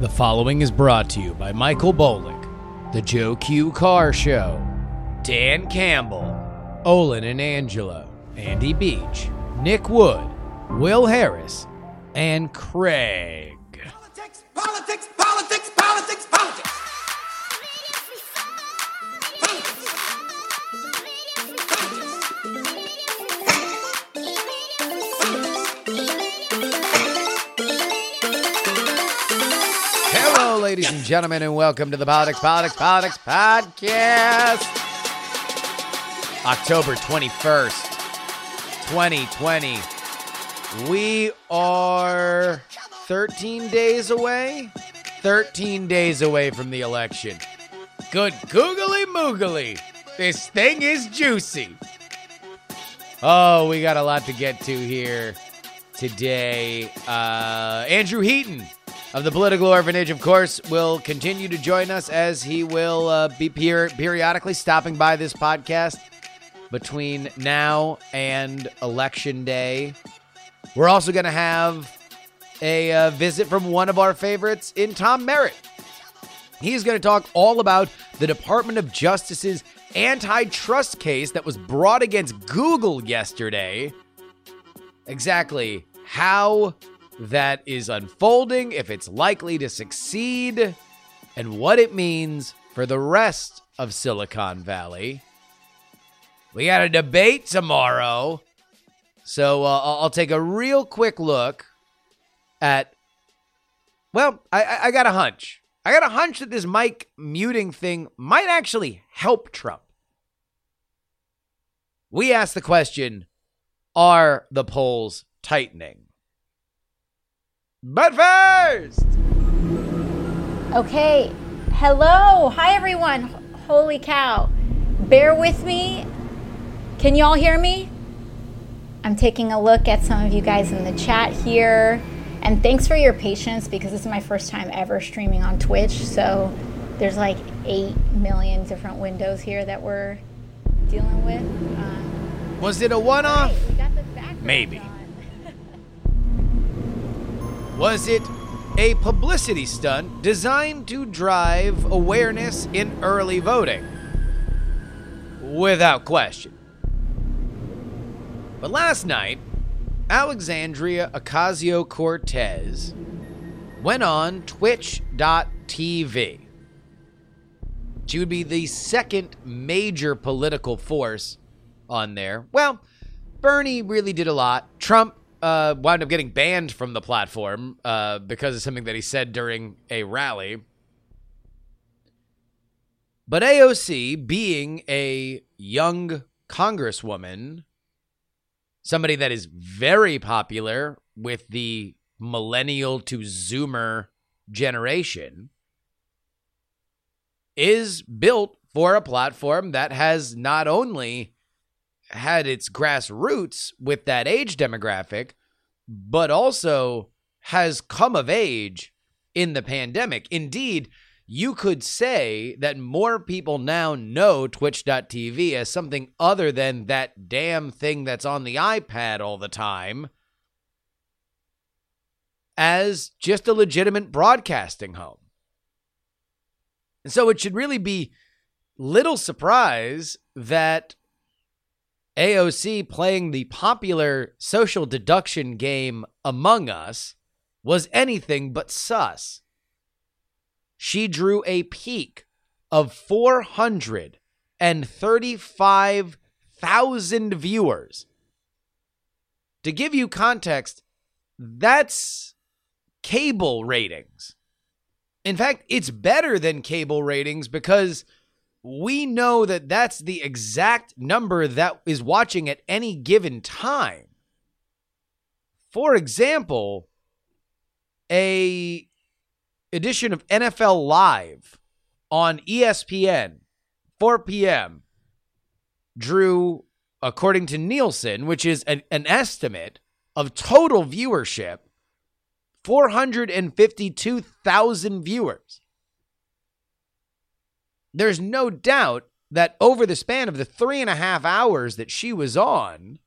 The following is brought to you by Michael Bolick, The Joe Q. Car Show, Dan Campbell, Olin and Angela, Andy Beach, Nick Wood, Will Harris, and Craig. Politics, politics, politics, politics, politics. Ladies and gentlemen, and welcome to the Politics Podcast. October 21st, 2020. We are 13 days away from the election. Good googly moogly. This thing is juicy. Oh, we got a lot to get to here today. Andrew Heaton of the Political Orphanage, of course, will continue to join us as he will be periodically stopping by this podcast between now and Election Day. We're also going to have a visit from one of our favorites in Tom Merritt. He's going to talk all about the Department of Justice's antitrust case that was brought against Google yesterday. Exactly how that is unfolding, if it's likely to succeed, and what it means for the rest of Silicon Valley. We got a debate tomorrow, so I'll take a real quick look at, well, I got a hunch. I got a hunch that this mic muting thing might actually help Trump. We asked the question, are the polls tightening? But first! Okay, hello, hi everyone, holy cow. Bear with me, can y'all hear me? I'm taking a look at some of you guys in the chat here, and thanks for your patience because this is my first time ever streaming on Twitch, so there's like 8 million different windows here that we're dealing with. Was it a one-off? Right, we got the background. Maybe. On. Was it a publicity stunt designed to drive awareness in early voting? Without question. But last night, Alexandria Ocasio-Cortez went on Twitch.tv. She would be the second major political force on there. Well, Bernie really did a lot. Trump wound up getting banned from the platform because of something that he said during a rally. But AOC, being a young congresswoman, somebody that is very popular with the millennial to Zoomer generation, is built for a platform that has not only had its grassroots with that age demographic, but also has come of age in the pandemic. Indeed, you could say that more people now know Twitch.tv as something other than that damn thing that's on the iPad all the time, as just a legitimate broadcasting home. And so it should really be little surprise that AOC playing the popular social deduction game Among Us was anything but sus. She drew a peak of 435,000 viewers. To give you context, that's cable ratings. In fact, it's better than cable ratings because we know that that's the exact number that is watching at any given time. For example, a edition of NFL Live on ESPN, 4 p.m., drew, according to Nielsen, which is an estimate of total viewership, 452,000 viewers. There's no doubt that over the span of the 3.5 hours that she was on,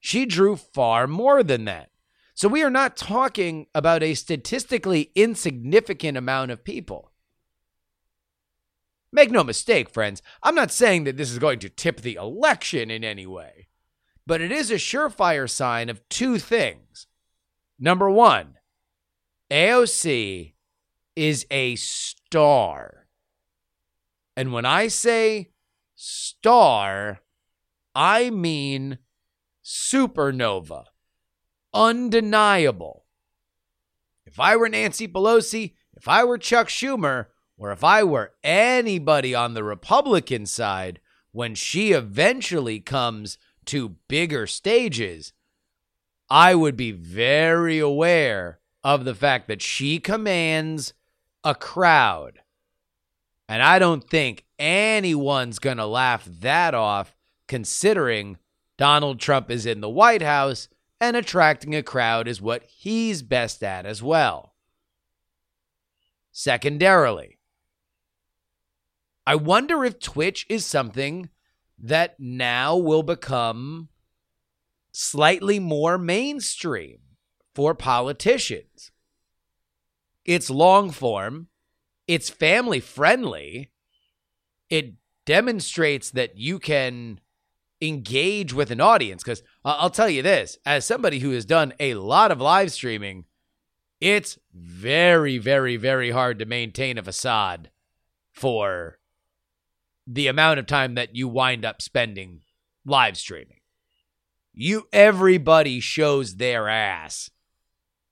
she drew far more than that. So we are not talking about a statistically insignificant amount of people. Make no mistake, friends, I'm not saying that this is going to tip the election in any way, but it is a surefire sign of two things. Number one, AOC is a star. And when I say star, I mean supernova. Undeniable. If I were Nancy Pelosi, if I were Chuck Schumer, or if I were anybody on the Republican side, when she eventually comes to bigger stages, I would be very aware of the fact that she commands a crowd. And I don't think anyone's going to laugh that off, considering Donald Trump is in the White House and attracting a crowd is what he's best at as well. Secondarily, I wonder if Twitch is something that now will become slightly more mainstream for politicians. It's long form, it's family friendly, it demonstrates that you can engage with an audience, because I'll tell you this, as somebody who has done a lot of live streaming, it's very, very, very hard to maintain a facade for the amount of time that you wind up spending live streaming. Everybody shows their ass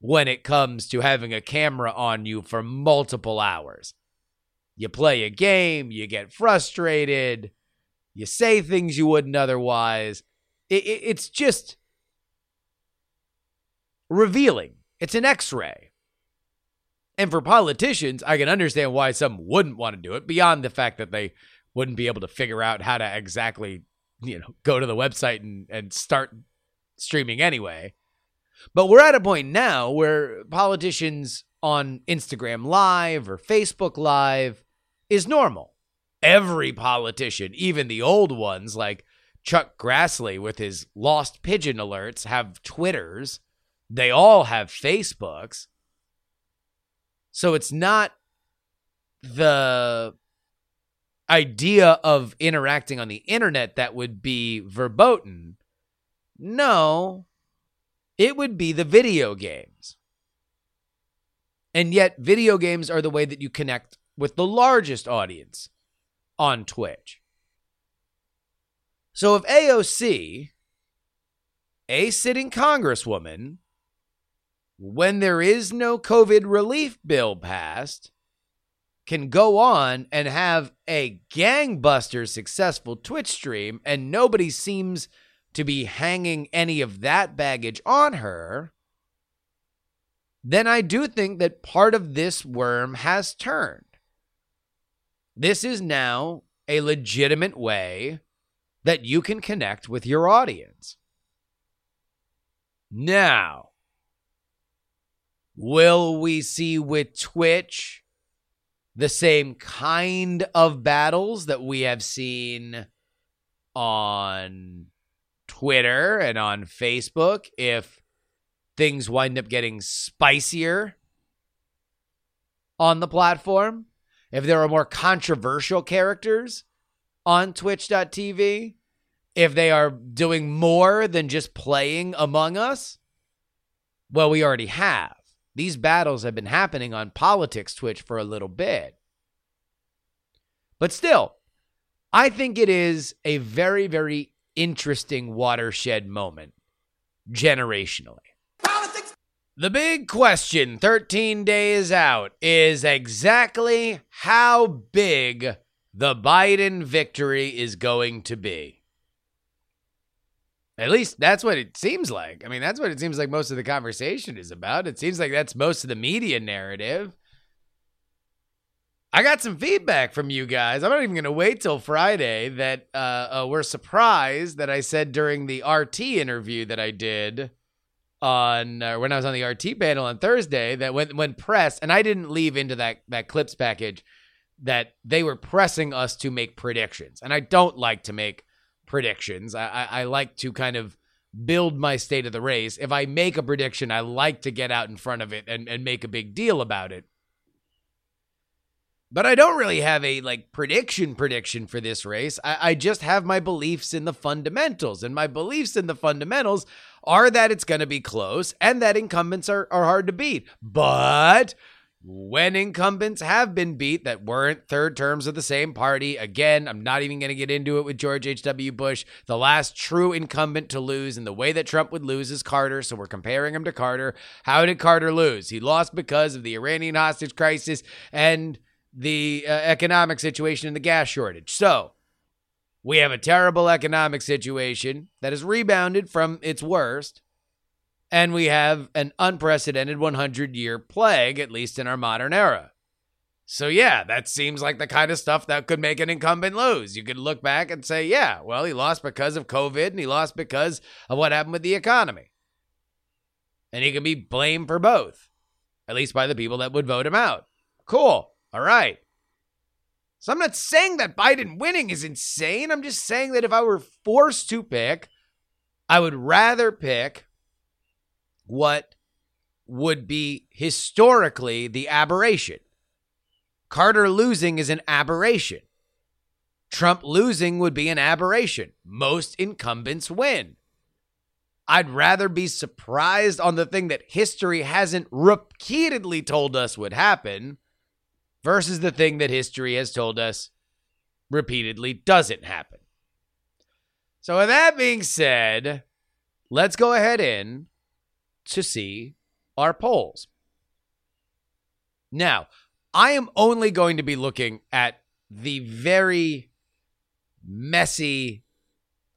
when it comes to having a camera on you for multiple hours. You play a game, you get frustrated, you say things you wouldn't otherwise. It's just revealing. It's an X-ray. And for politicians, I can understand why some wouldn't want to do it, beyond the fact that they wouldn't be able to figure out how to exactly, go to the website and start streaming anyway. But we're at a point now where politicians on Instagram Live or Facebook Live is normal. Every politician, even the old ones like Chuck Grassley with his lost pigeon alerts, have Twitters. They all have Facebooks. So it's not the idea of interacting on the internet that would be verboten. No, it would be the video games. And yet video games are the way that you connect with the largest audience on Twitch. So if AOC, a sitting congresswoman, when there is no COVID relief bill passed, can go on and have a gangbuster successful Twitch stream, and nobody seems to be hanging any of that baggage on her, then I do think that part of this worm has turned. This is now a legitimate way that you can connect with your audience. Now, will we see with Twitch the same kind of battles that we have seen on Twitter and on Facebook if things wind up getting spicier on the platform? If there are more controversial characters on Twitch.tv, if they are doing more than just playing Among Us, well, we already have. These battles have been happening on politics Twitch for a little bit. But still, I think it is a very, very interesting watershed moment, generationally. The big question 13 days out is exactly how big the Biden victory is going to be. At least that's what it seems like. I mean, that's what it seems like most of the conversation is about. It seems like that's most of the media narrative. I got some feedback from you guys. I'm not even going to wait till Friday that were surprised that I said during the RT interview that I did when I was on the RT panel on Thursday, that when pressed, and I didn't leave into that clips package, that they were pressing us to make predictions. And I don't like to make predictions. I like to kind of build my state of the race. If I make a prediction, I like to get out in front of it and make a big deal about it. But I don't really have a like prediction for this race. I just have my beliefs in the fundamentals. And my beliefs in the fundamentals are that it's going to be close and that incumbents are hard to beat. But when incumbents have been beat that weren't third terms of the same party, again, I'm not even going to get into it with George H.W. Bush. The last true incumbent to lose in the way that Trump would lose is Carter, so we're comparing him to Carter. How did Carter lose? He lost because of the Iranian hostage crisis and the economic situation and the gas shortage. So we have a terrible economic situation that has rebounded from its worst. And we have an unprecedented 100-year plague, at least in our modern era. So, yeah, that seems like the kind of stuff that could make an incumbent lose. You could look back and say, yeah, well, he lost because of COVID and he lost because of what happened with the economy. And he could be blamed for both, at least by the people that would vote him out. Cool. All right. So I'm not saying that Biden winning is insane. I'm just saying that if I were forced to pick, I would rather pick what would be historically the aberration. Carter losing is an aberration. Trump losing would be an aberration. Most incumbents win. I'd rather be surprised on the thing that history hasn't repeatedly told us would happen versus the thing that history has told us repeatedly doesn't happen. So with that being said, let's go ahead in to see our polls. Now, I am only going to be looking at the very messy,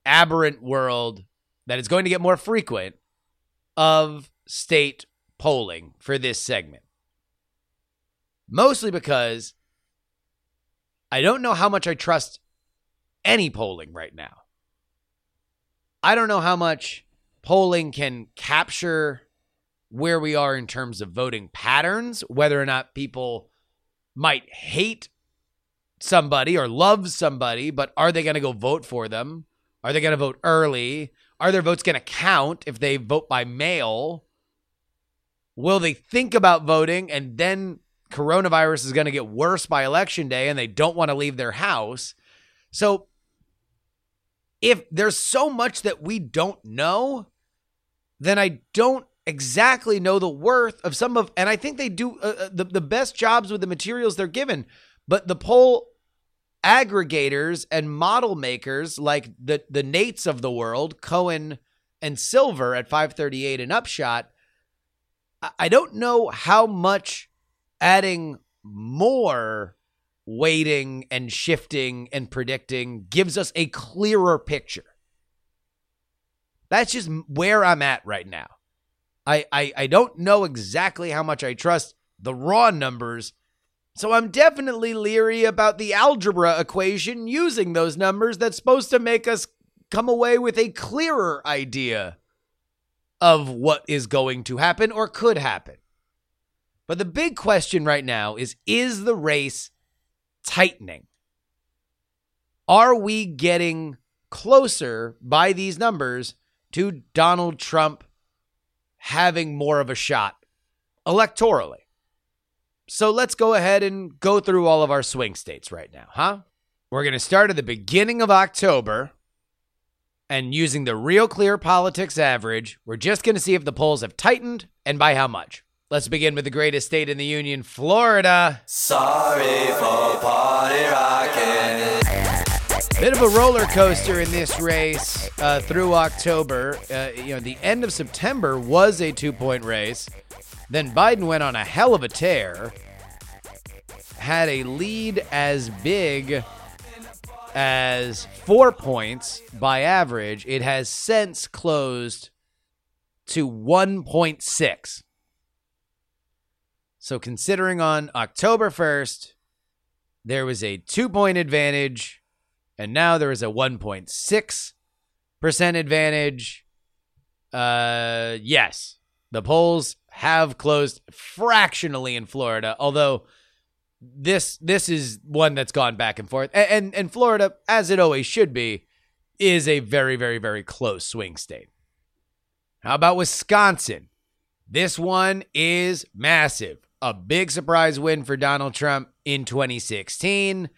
aberrant world that is going to get more frequent of state polling for this segment. Mostly because I don't know how much I trust any polling right now. I don't know how much polling can capture where we are in terms of voting patterns, whether or not people might hate somebody or love somebody, but are they going to go vote for them? Are they going to vote early? Are their votes going to count if they vote by mail? Will they think about voting and then coronavirus is going to get worse by election day and they don't want to leave their house? So if there's so much that we don't know, then I don't exactly know the worth of some of, and I think they do the best jobs with the materials they're given, but the poll aggregators and model makers like the Nates of the world, Cohen and Silver at 538 and Upshot, I don't know how much adding more weighting and shifting and predicting gives us a clearer picture. That's just where I'm at right now. I don't know exactly how much I trust the raw numbers, so I'm definitely leery about the algebra equation using those numbers that's supposed to make us come away with a clearer idea of what is going to happen or could happen. But the big question right now is the race tightening? Are we getting closer by these numbers to Donald Trump having more of a shot electorally? So let's go ahead and go through all of our swing states right now, huh? We're going to start at the beginning of October, and using the Real Clear Politics average, we're just going to see if the polls have tightened and by how much. Let's begin with the greatest state in the union, Florida. Sorry for party rocking. Bit of a roller coaster in this race through October. The end of September was a 2-point race. Then Biden went on a hell of a tear. Had a lead as big as 4 points by average. It has since closed to 1.6. So considering on October 1st, there was a 2-point advantage, and now there is a 1.6% advantage. Yes, the polls have closed fractionally in Florida, although this is one that's gone back and forth. And Florida, as it always should be, is a very, very, very close swing state. How about Wisconsin? This one is massive. A big surprise win for Donald Trump in 2016.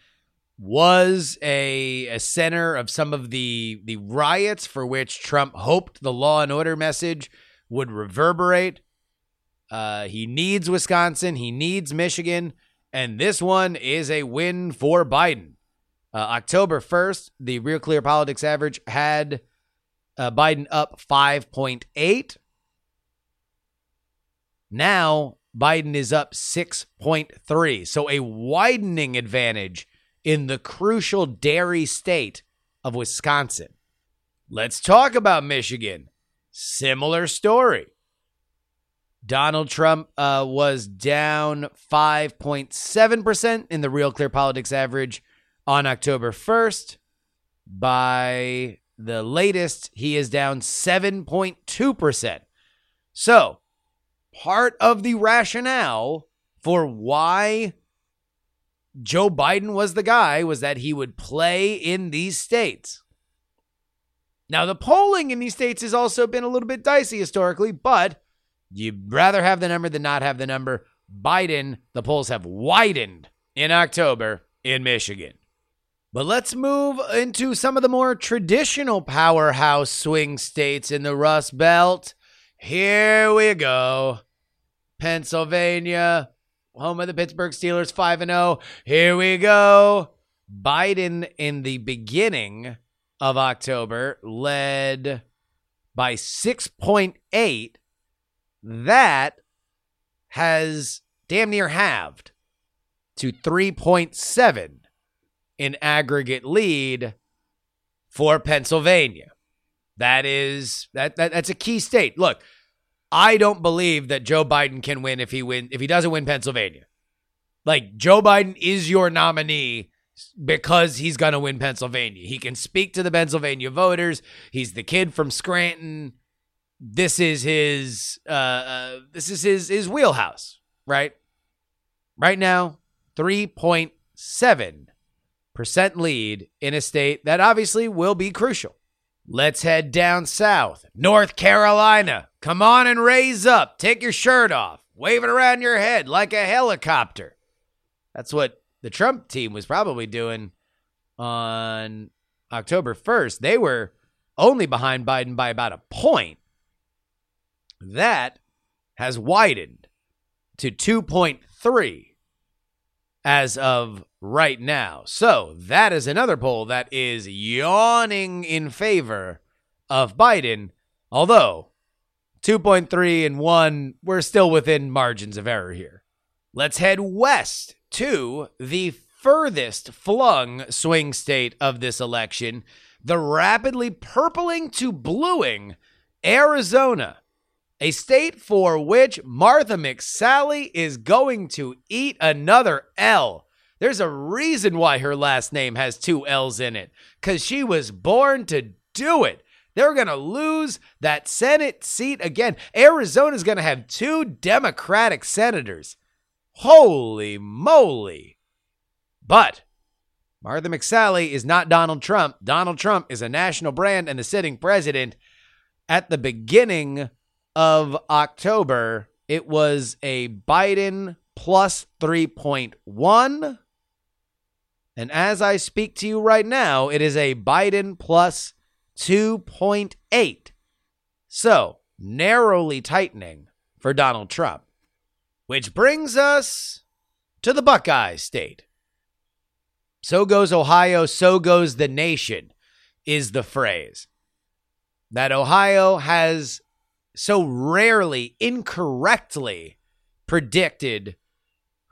Was a center of some of the riots for which Trump hoped the law and order message would reverberate. He needs Wisconsin. He needs Michigan. And this one is a win for Biden. October 1st, the Real Clear Politics average had Biden up 5.8. Now Biden is up 6.3. So a widening advantage in the crucial dairy state of Wisconsin. Let's talk about Michigan. Similar story. Donald Trump was down 5.7% in the Real Clear Politics average on October 1st. By the latest, he is down 7.2%. So, part of the rationale for why Joe Biden was the guy was that he would play in these states. Now, the polling in these states has also been a little bit dicey historically, but you'd rather have the number than not have the number. Biden, the polls have widened in October in Michigan. But let's move into some of the more traditional powerhouse swing states in the Rust Belt. Here we go. Pennsylvania, home of the Pittsburgh Steelers, 5-0. Here we go. Biden in the beginning of October led by 6.8. That has damn near halved to 3.7 in aggregate lead for Pennsylvania. That's a key state. Look, I don't believe that Joe Biden can win if he doesn't win Pennsylvania. Like, Joe Biden is your nominee because he's going to win Pennsylvania. He can speak to the Pennsylvania voters. He's the kid from Scranton. This is his wheelhouse, right? Right now, 3.7% lead in a state that obviously will be crucial. Let's head down south. North Carolina, come on and raise up. Take your shirt off. Wave it around your head like a helicopter. That's what the Trump team was probably doing on October 1st. They were only behind Biden by about a point. That has widened to 2.3 as of right now. So that is another poll that is yawning in favor of Biden, although 2.3 and 1, we're still within margins of error here. Let's head west to the furthest flung swing state of this election, the rapidly purpling to bluing Arizona, a state for which Martha McSally is going to eat another L. There's a reason why her last name has two L's in it, because she was born to do it. They're going to lose that Senate seat again. Arizona's going to have two Democratic senators. Holy moly. But Martha McSally is not Donald Trump. Donald Trump is a national brand and the sitting president. At the beginning of October, it was a Biden plus 3.1. And as I speak to you right now, it is a Biden plus 2.8. So narrowly tightening for Donald Trump, which brings us to the Buckeye State. So goes Ohio, so goes the nation, is the phrase that Ohio has so rarely incorrectly predicted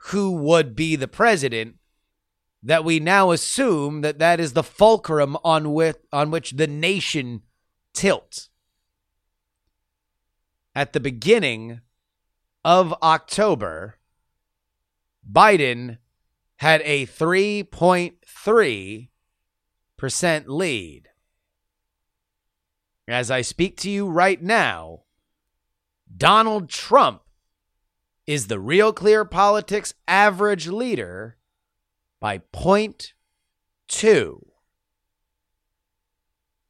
who would be the president that we now assume that that is the fulcrum on which the nation tilts. At the beginning of October, Biden had a 3.3% lead. As I speak to you right now, Donald Trump is the Real Clear Politics average leader by 0.2.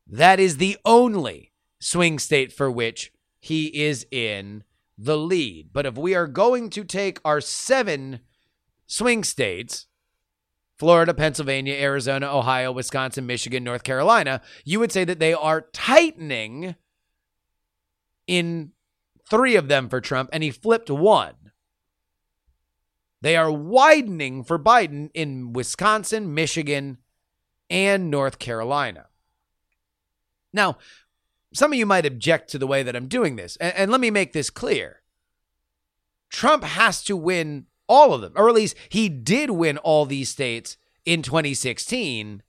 That is the only swing state for which he is in the lead. But if we are going to take our 7 swing states, Florida, Pennsylvania, Arizona, Ohio, Wisconsin, Michigan, North Carolina, you would say that they are tightening in 3 of them for Trump, and he flipped 1. They are widening for Biden in Wisconsin, Michigan, and North Carolina. Now, some of you might object to the way that I'm doing this, and let me make this clear. Trump has to win all of them, or at least he did win all these states in 2016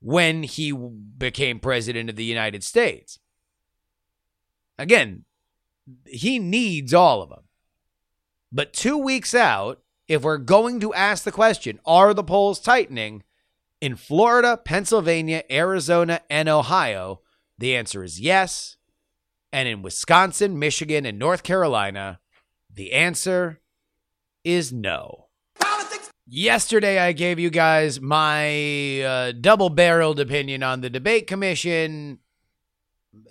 when he became president of the United States. Again, he needs all of them. But 2 weeks out, if we're going to ask the question, are the polls tightening in Florida, Pennsylvania, Arizona, and Ohio? The answer is yes. And in Wisconsin, Michigan, and North Carolina, the answer is no. Politics. Yesterday, I gave you guys my double-barreled opinion on the debate commission.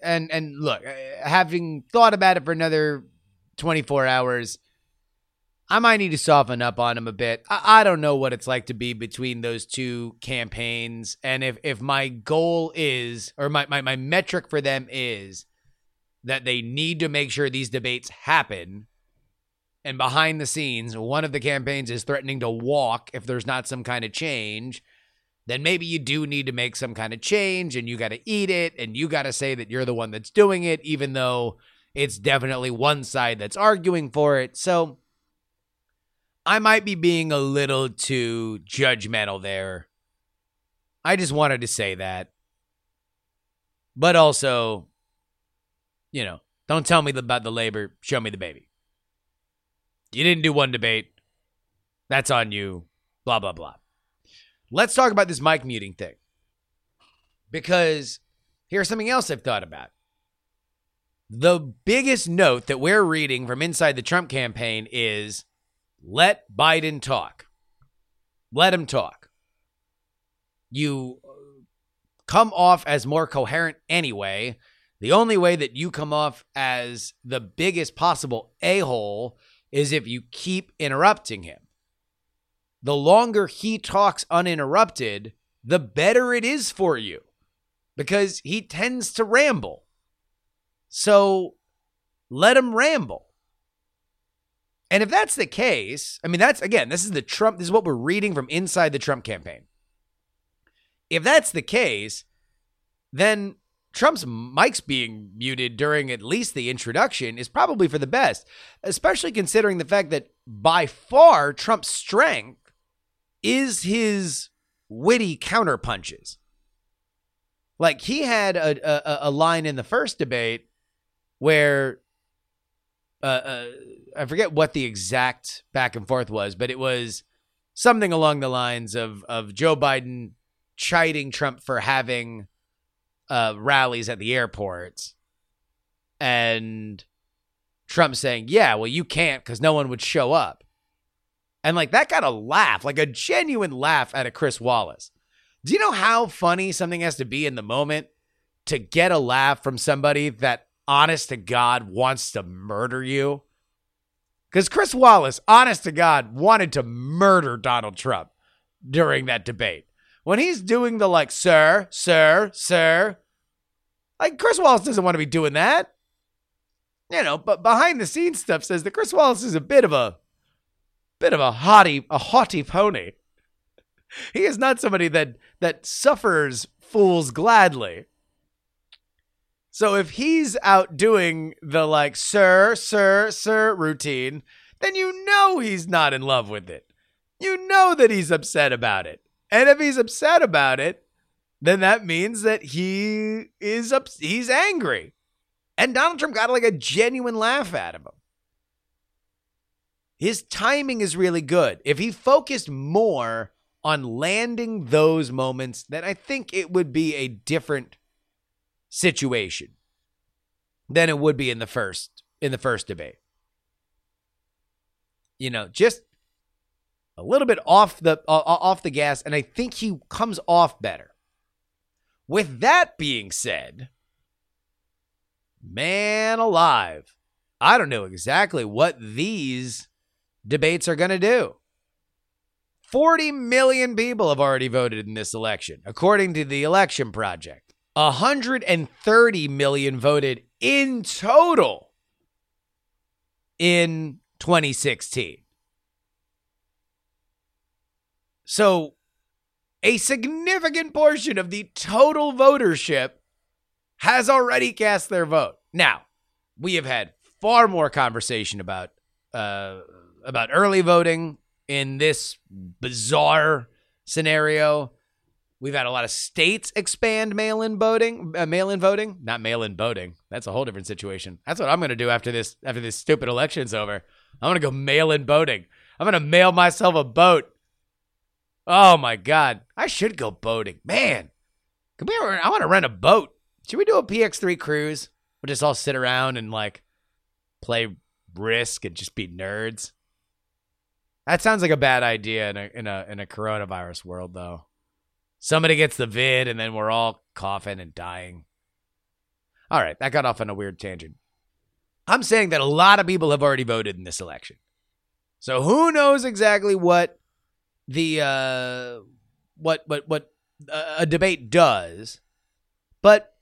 And look, having thought about it for another 24 hours, I might need to soften up on him a bit. I don't know what it's like to be between those 2 campaigns. And if my goal is, or my metric for them is that they need to make sure these debates happen, and behind the scenes, one of the campaigns is threatening to walk if there's not some kind of change, then maybe you do need to make some kind of change, and you got to eat it, and you got to say that you're the one that's doing it, even though it's definitely one side that's arguing for it. So I might be being a little too judgmental there. I just wanted to say that. But also, you know, don't tell me about the labor, show me the baby. You didn't do one debate. That's on you. Blah, blah, blah. Let's talk about this mic muting thing, because here's something else I've thought about. The biggest note that we're reading from inside the Trump campaign is, let Biden talk. Let him talk. You come off as more coherent anyway. The only way that you come off as the biggest possible a-hole is if you keep interrupting him. The longer he talks uninterrupted, the better it is for you, because he tends to ramble. So let him ramble. And if that's the case, I mean, that's, again, this is what we're reading from inside the Trump campaign. If that's the case, then Trump's mic's being muted during at least the introduction is probably for the best, especially considering the fact that by far Trump's strength is his witty counter punches. Like, he had a line in the first debate where I forget what the exact back and forth was, but it was something along the lines of Joe Biden chiding Trump for having rallies at the airports, and Trump saying, yeah, well, you can't because no one would show up. And like, that got a laugh, like a genuine laugh out of Chris Wallace. Do you know how funny something has to be in the moment to get a laugh from somebody that honest to God wants to murder you? Because Chris Wallace, honest to God, wanted to murder Donald Trump during that debate. When he's doing the like, sir, sir, sir, like, Chris Wallace doesn't want to be doing that. You know, but behind the scenes stuff says that Chris Wallace is a bit of a haughty pony. He is not somebody that suffers fools gladly. So if he's out doing the like, sir, sir, sir routine, then you know he's not in love with it. You know that he's upset about it. And if he's upset about it, then that means that he is he's angry. And Donald Trump got like a genuine laugh out of him. His timing is really good. If he focused more on landing those moments, then I think it would be a different situation than it would be in the first debate. You know, just a little bit off the gas, and I think he comes off better. With that being said, Man alive. I don't know exactly what these debates are going to do. 40 million people have already voted in this election, according to the Election Project. 130 million voted in total in 2016. So a significant portion of the total votership has already cast their vote. Now, we have had far more conversation about early voting in this bizarre scenario. We've had a lot of states expand mail-in voting. That's a whole different situation. That's what I'm going to do after this stupid election's over. I'm going to go mail-in voting. I'm going to mail myself a boat. Oh my God. I should go boating. Man, I want to rent a boat. Should we do a PX3 cruise? We'll just all sit around and like play Risk and just be nerds. That sounds like a bad idea in a coronavirus world, though. Somebody gets the vid, and then we're all coughing and dying. All right, that got off on a weird tangent. I'm saying that a lot of people have already voted in this election, so who knows exactly what the a debate does, but.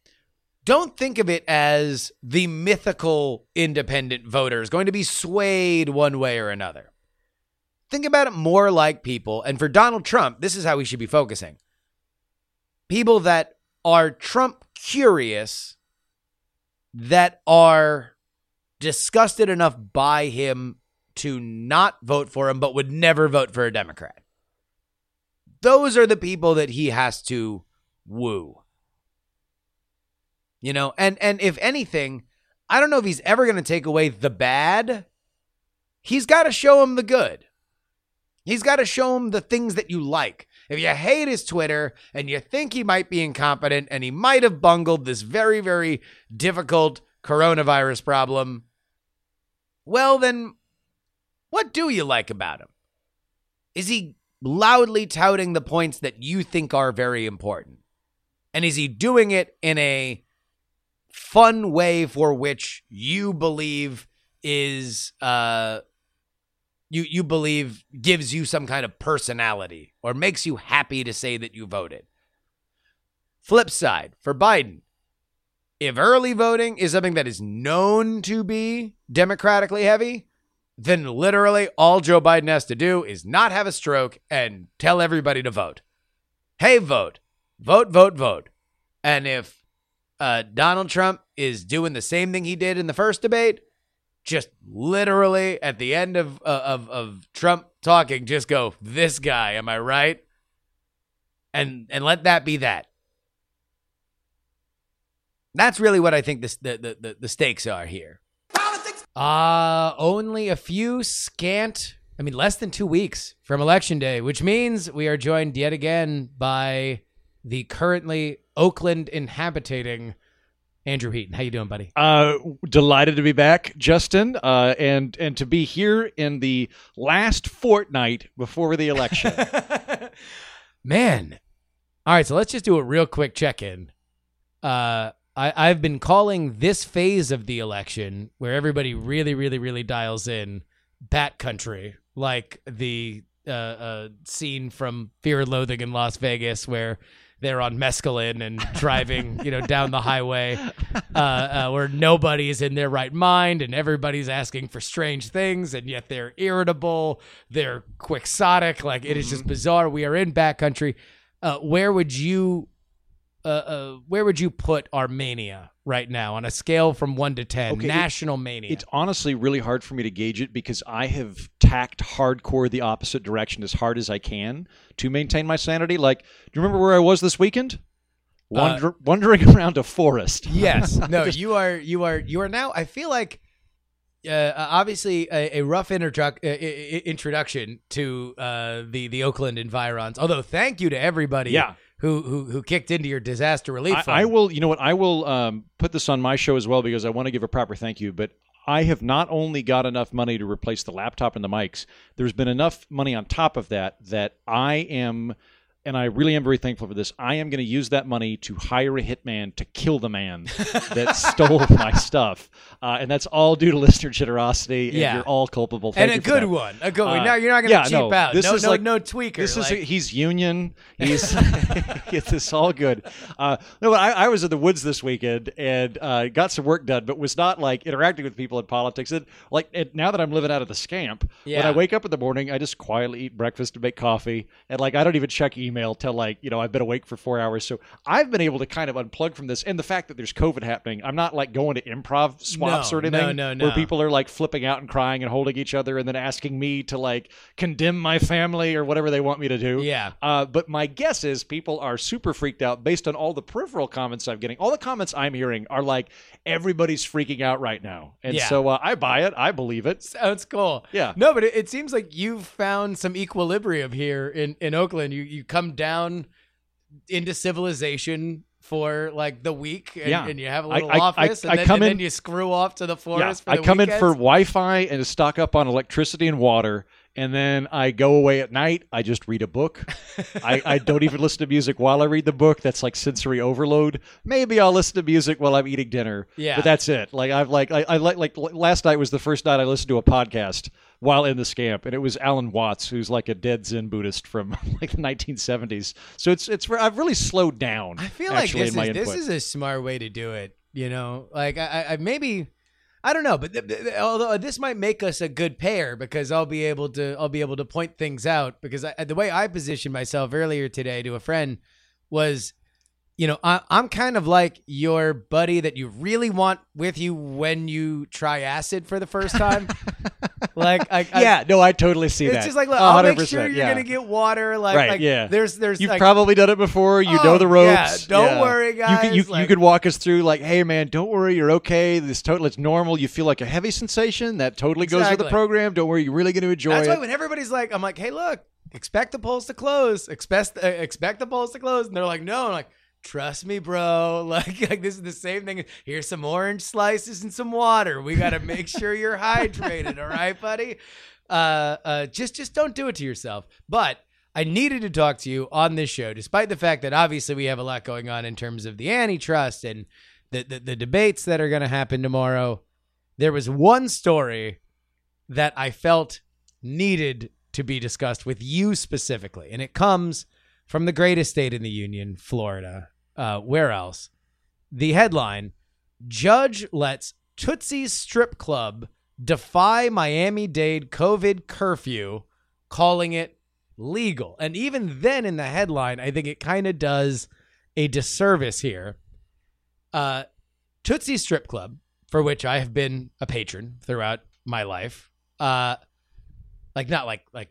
Don't think of it as the mythical independent voter is going to be swayed one way or another. Think about it more like people, and for Donald Trump, this is how we should be focusing. People that are Trump curious, that are disgusted enough by him to not vote for him, but would never vote for a Democrat. Those are the people that he has to woo. You know, and if anything, I don't know if he's ever going to take away the bad. He's got to show him the good. He's got to show him the things that you like. If you hate his Twitter and you think he might be incompetent and he might have bungled this very, very difficult coronavirus problem, well, then what do you like about him? Is he loudly touting the points that you think are very important? And is he doing it in a fun way for which you believe is you believe gives you some kind of personality or makes you happy to say that you voted? Flip side for Biden, if early voting is something that is known to be democratically heavy, then literally all Joe Biden has to do is not have a stroke and tell everybody to vote. Hey, vote. And if Donald Trump is doing the same thing he did in the first debate, just literally at the end of Trump talking, just go, this guy, am I right? And let that be that. That's really what I think the stakes are here. Politics. Only a few less than 2 weeks from Election Day, which means we are joined yet again by the currently Oakland inhabiting Andrew Heaton. How you doing, buddy? Delighted to be back, Justin, and to be here in the last fortnight before the election. Man. All right, so let's just do a real quick check-in. I've been calling this phase of the election where everybody really, really, really dials in bat country, like the scene from Fear and Loathing in Las Vegas where they're on mescaline and driving, down the highway where nobody is in their right mind and everybody's asking for strange things, and yet they're irritable, they're quixotic. Like, it is just bizarre. We are in backcountry. Where would you put our mania right now on a scale from 1 to 10? Okay, national mania. It's honestly really hard for me to gauge it because I have tacked hardcore the opposite direction as hard as I can to maintain my sanity. Like, do you remember where I was this weekend? Wandering around a forest. Yes. No. You are now. I feel like obviously a rough introduction to the Oakland environs. Although, thank you to everybody. Yeah. Who kicked into your disaster relief fund. I will, put this on my show as well because I want to give a proper thank you, but I have not only got enough money to replace the laptop and the mics, there's been enough money on top of that I am and I really am very thankful for this. I am going to use that money to hire a hitman to kill the man that stole my stuff. And that's all due to listener generosity, and you're all culpable. Thank you for that. A good one. Now you're not going to cheap out. This is no tweaker. He's union. He's it's all good. No, I was in the woods this weekend and got some work done, but was not like interacting with people in politics. And now that I'm living out of the Scamp, when I wake up in the morning, I just quietly eat breakfast and make coffee, and I don't even check email till I've been awake for 4 hours. So I've been able to kind of unplug from this, and the fact that there's COVID happening, I'm not going to improv swaps or anything where people are flipping out and crying and holding each other and then asking me to condemn my family or whatever they want me to do. Yeah. But my guess is people are super freaked out based on all the peripheral comments I'm getting. All the comments I'm hearing are everybody's freaking out right now. And so I buy it. I believe it. Sounds cool. Yeah. No, but it seems like you've found some equilibrium here in Oakland. You come down into civilization for the week, and you have a little office, and then you screw off to the forest. Yeah, I come in for Wi-Fi and to stock up on electricity and water. And then I go away at night. I just read a book. I don't even listen to music while I read the book. That's sensory overload. Maybe I'll listen to music while I'm eating dinner. Yeah. But that's it. Last night was the first night I listened to a podcast while in the Scamp, and it was Alan Watts, who's a dead Zen Buddhist from the 1970s. So it's I've really slowed down. I feel this is a smart way to do it. I don't know, but although this might make us a good pair, because I'll be able to point things out, because the way I positioned myself earlier today to a friend was, I'm kind of like your buddy that you really want with you when you try acid for the first time. I totally see that. It's just look, I'll make sure you're going to get water. There's you've probably done it before. You know the ropes. Yeah, don't worry, guys. You could walk us through hey, man, don't worry. You're okay. It's normal. You feel a heavy sensation. That totally goes with the program. Don't worry. You're really going to enjoy it. That's why when everybody's I'm hey, look, expect the polls to close. Expect the polls to close. And they're no. I'm trust me, bro. This is the same thing. Here's some orange slices and some water. We got to make sure you're hydrated. All right, buddy. Just don't do it to yourself. But I needed to talk to you on this show, despite the fact that obviously we have a lot going on in terms of the antitrust and the debates that are going to happen tomorrow. There was one story that I felt needed to be discussed with you specifically, and it comes from the greatest state in the union, Florida. Where else? The headline, Judge Lets Tootsie's Strip Club Defy Miami-Dade COVID Curfew, Calling It Legal. And even then in the headline, I think it kind of does a disservice here. Tootsie's Strip Club, for which I have been a patron throughout my life, Not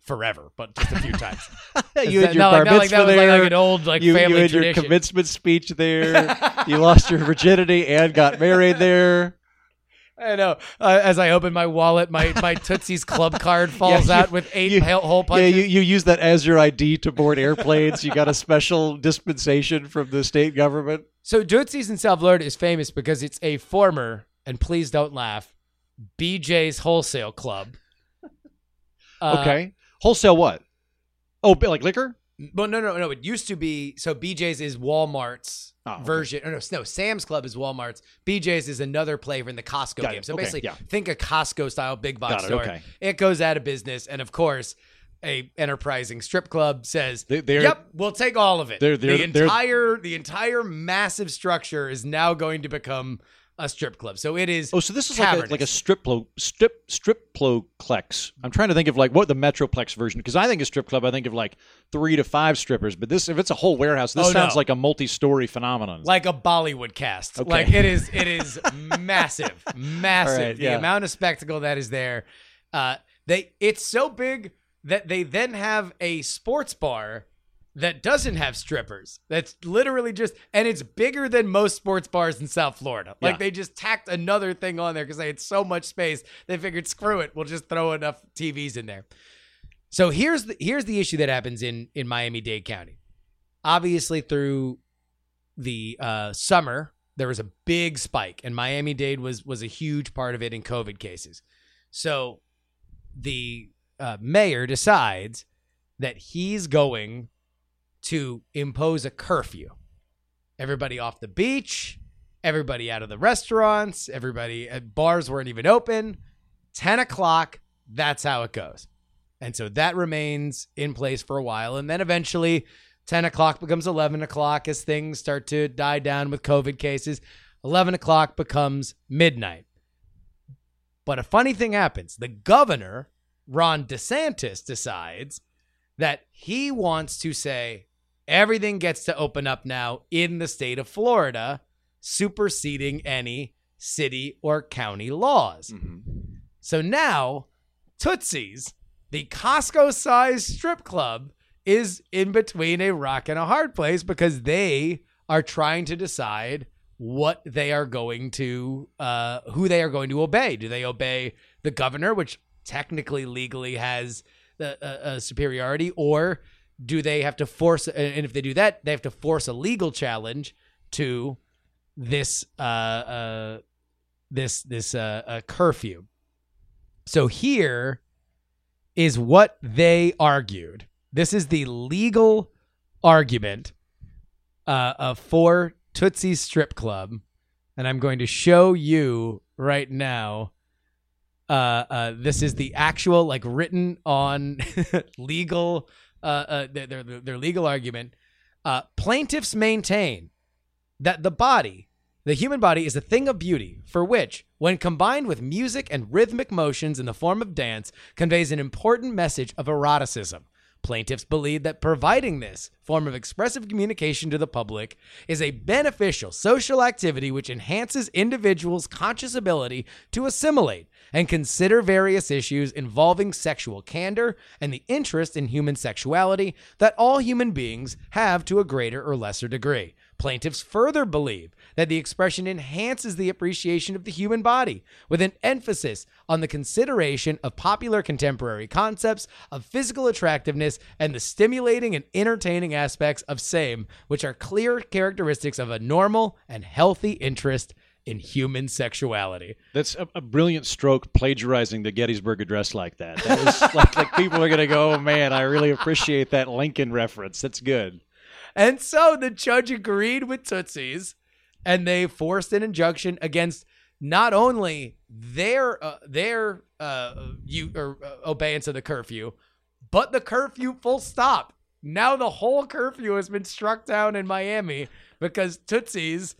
forever, but just a few times. You had your bar mitzvah there. Like an old family tradition. You had your commencement speech there. You lost your virginity and got married there. I know. As I open my wallet, my Tootsie's Club card falls out with eight hole punches. Yeah, you use that as your ID to board airplanes. You got a special dispensation from the state government. So Tootsie's in South Florida is famous because it's a former, and please don't laugh, BJ's Wholesale Club. Okay. Wholesale what? Oh, liquor? Well, no. It used to be, so BJ's is Walmart's version. Oh, no, Sam's Club is Walmart's. BJ's is another flavor in the Costco game. So think a Costco-style big box store. Okay. It goes out of business. And, of course, a enterprising strip club says, yep, we'll take all of it. The entire massive structure is now going to become a strip club. So it is. Oh, so this is like a stripclex. I'm trying to think of what the Metroplex version, because I think a strip club, I think of 3 to 5 strippers, but this, if it's a whole warehouse, this sounds like a multi-story phenomenon. Like a Bollywood cast. Okay. It is massive. Right, the amount of spectacle that is there. It's so big that they then have a sports bar that doesn't have strippers. That's literally and it's bigger than most sports bars in South Florida. They just tacked another thing on there because they had so much space. They figured, screw it, we'll just throw enough TVs in there. So here's the issue that happens in Miami-Dade County. Obviously, through the summer, there was a big spike, and Miami-Dade was a huge part of it in COVID cases. So the mayor decides that he's going to impose a curfew. Everybody off the beach, everybody out of the restaurants, everybody at bars weren't even open. 10 o'clock, that's how it goes. And so that remains in place for a while. And then eventually 10 o'clock becomes 11 o'clock as things start to die down with COVID cases. 11 o'clock becomes midnight. But a funny thing happens. The governor, Ron DeSantis, decides that he wants to say everything gets to open up now in the state of Florida, superseding any city or county laws. Mm-hmm. So now Tootsie's, the Costco-sized strip club, is in between a rock and a hard place because they are trying to decide what they are going to, who they are going to obey. Do they obey the governor, which technically legally has a superiority, or do they have to force? And if they do that, they have to force a legal challenge to this this curfew. So here is what they argued. This is the legal argument for Tootsie's Strip Club, and I'm going to show you right now. This is the actual, like, written on legal, their legal argument. Plaintiffs maintain that the body, the human body, is a thing of beauty for which, when combined with music and rhythmic motions in the form of dance, conveys an important message of eroticism. Plaintiffs believe that providing this form of expressive communication to the public is a beneficial social activity which enhances individuals' conscious ability to assimilate and consider various issues involving sexual candor and the interest in human sexuality that all human beings have to a greater or lesser degree. Plaintiffs further believe that the expression enhances the appreciation of the human body, with an emphasis on the consideration of popular contemporary concepts of physical attractiveness and the stimulating and entertaining aspects of same, which are clear characteristics of a normal and healthy interest in human sexuality. That's a brilliant stroke, plagiarizing the Gettysburg Address like that. That is like people are going to go, oh, man, I really appreciate that Lincoln reference. That's good. And so the judge agreed with Tootsie's, and they forced an injunction against not only their obeyance of the curfew, but the curfew full stop. Now the whole curfew has been struck down in Miami because Tootsie's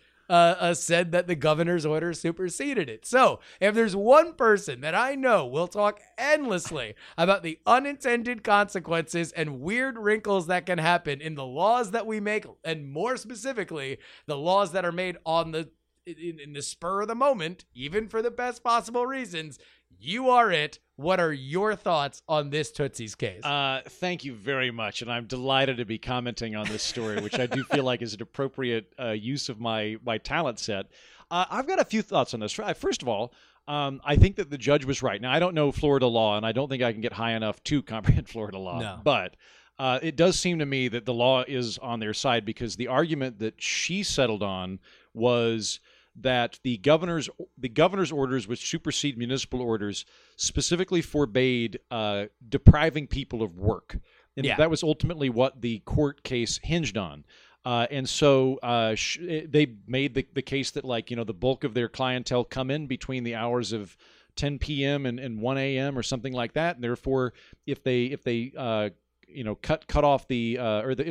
said that the governor's order superseded it. So if there's one person that I know will talk endlessly about the unintended consequences and weird wrinkles that can happen in the laws that we make, and more specifically, the laws that are made on the in the spur of the moment, even for the best possible reasons, you are it. What are your thoughts on this Tootsie's case? Thank you very much, and I'm delighted to be commenting on this story, which I do feel like is an appropriate use of my talent set. I've got a few thoughts on this. First of all, I think that the judge was right. Now, I don't know Florida law, and I don't think I can get high enough to comprehend Florida law, no. But it does seem to me that the law is on their side, because the argument that she settled on was that the governor's orders, which supersede municipal orders, specifically forbade depriving people of work. And yeah, that was ultimately what the court case hinged on. And so they made the case that, like, you know, the bulk of their clientele come in between the hours of 10 p.m. and 1 a.m. or something like that. And therefore, if they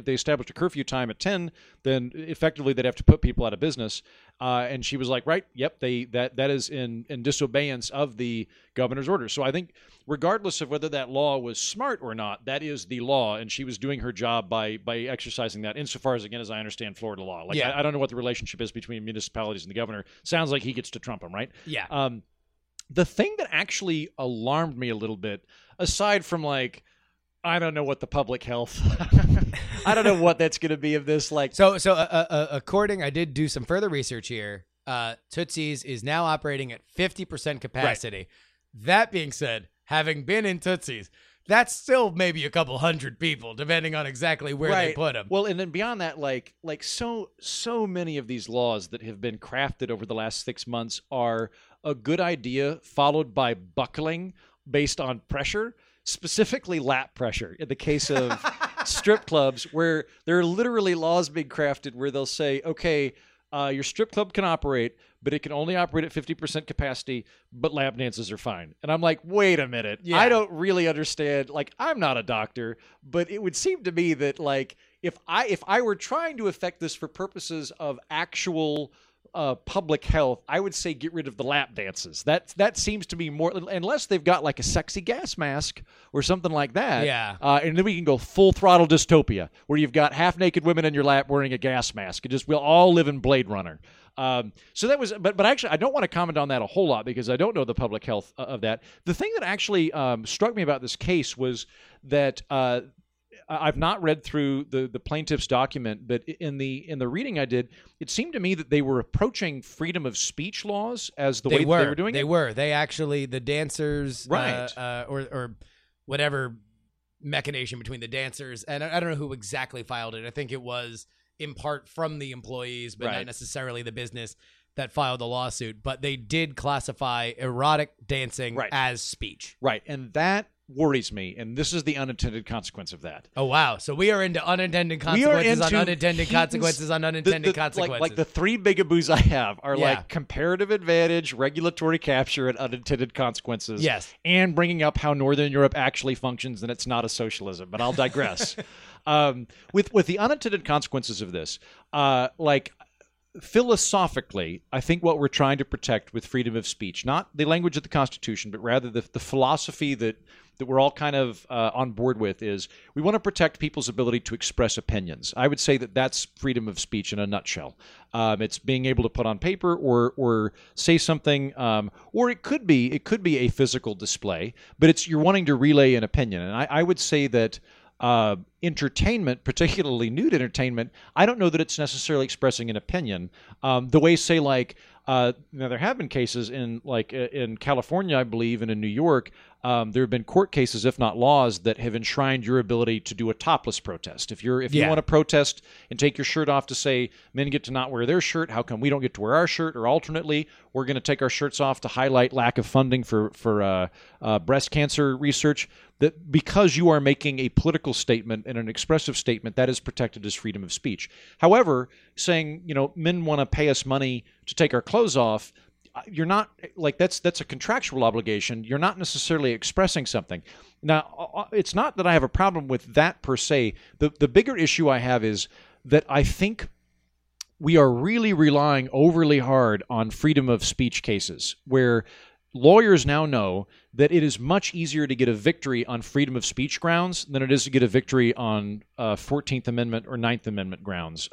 established a curfew time at 10, then effectively they'd have to put people out of business. And she was like, right, yep, that is in disobedience of the governor's order. So I think regardless of whether that law was smart or not, that is the law, and she was doing her job by exercising that, insofar as, again, as I understand Florida law. Like, yeah. I don't know what the relationship is between municipalities and the governor. Sounds like he gets to trump them, right? Yeah. The thing that actually alarmed me a little bit, aside from, like, I don't know what the public health, I don't know what that's going to be of this. Like, according, I did do some further research here. Tootsie's is now operating at 50% capacity. Right. That being said, having been in Tootsie's, that's still maybe a couple hundred people, depending on exactly where right. They put them. Well, and then beyond that, like so many of these laws that have been crafted over the last 6 months are a good idea followed by buckling based on pressure. Specifically lap pressure in the case of strip clubs where there are literally laws being crafted where they'll say, okay, your strip club can operate, but it can only operate at 50% capacity, but lap dances are fine. And I'm like, wait a minute. Yeah. I don't really understand. Like, I'm not a doctor, but it would seem to me that, like, if I were trying to affect this for purposes of actual public health, I would say get rid of the lap dances. That seems to be more, unless they've got like a sexy gas mask or something like that. Yeah. And then we can go full throttle dystopia where you've got half naked women in your lap wearing a gas mask. We'll all live in Blade Runner. So that was, but actually, I don't want to comment on that a whole lot because I don't know the public health of that. The thing that actually struck me about this case was that I've not read through the plaintiff's document, but in the reading I did, it seemed to me that they were approaching freedom of speech laws as the way that they were doing it. They were. They actually, the dancers, right, or whatever machination between the dancers, and I don't know who exactly filed it. I think it was in part from the employees, but not necessarily the business that filed the lawsuit. But they did classify erotic dancing as speech. Right, and that worries me, and this is the unintended consequence of that. Oh, wow. So we are into unintended consequences on unintended consequences on unintended consequences. Like the three bigaboos I have are like comparative advantage, regulatory capture, and unintended consequences. Yes. And bringing up how Northern Europe actually functions and it's not a socialism, but I'll digress. With the unintended consequences of this, like, philosophically, I think what we're trying to protect with freedom of speech, not the language of the Constitution, but rather the philosophy that we're all kind of on board with, is we want to protect people's ability to express opinions. I would say that that's freedom of speech in a nutshell. It's being able to put on paper or say something, or it could be a physical display, but you're wanting to relay an opinion. And I would say that entertainment, particularly nude entertainment, I don't know that it's necessarily expressing an opinion. The way, say, like, now there have been cases in California, I believe, and in New York, there have been court cases, if not laws, that have enshrined your ability to do a topless protest. If you want to protest and take your shirt off to say men get to not wear their shirt, how come we don't get to wear our shirt? Or alternately, we're going to take our shirts off to highlight lack of funding for breast cancer research. That because you are making a political statement and an expressive statement, that is protected as freedom of speech. However, saying, you know, men want to pay us money to take our clothes off, you're not, like, that's a contractual obligation. You're not necessarily expressing something. Now, it's not that I have a problem with that per se. The bigger issue I have is that I think we are really relying overly hard on freedom of speech cases where lawyers now know that it is much easier to get a victory on freedom of speech grounds than it is to get a victory on 14th Amendment or 9th Amendment grounds.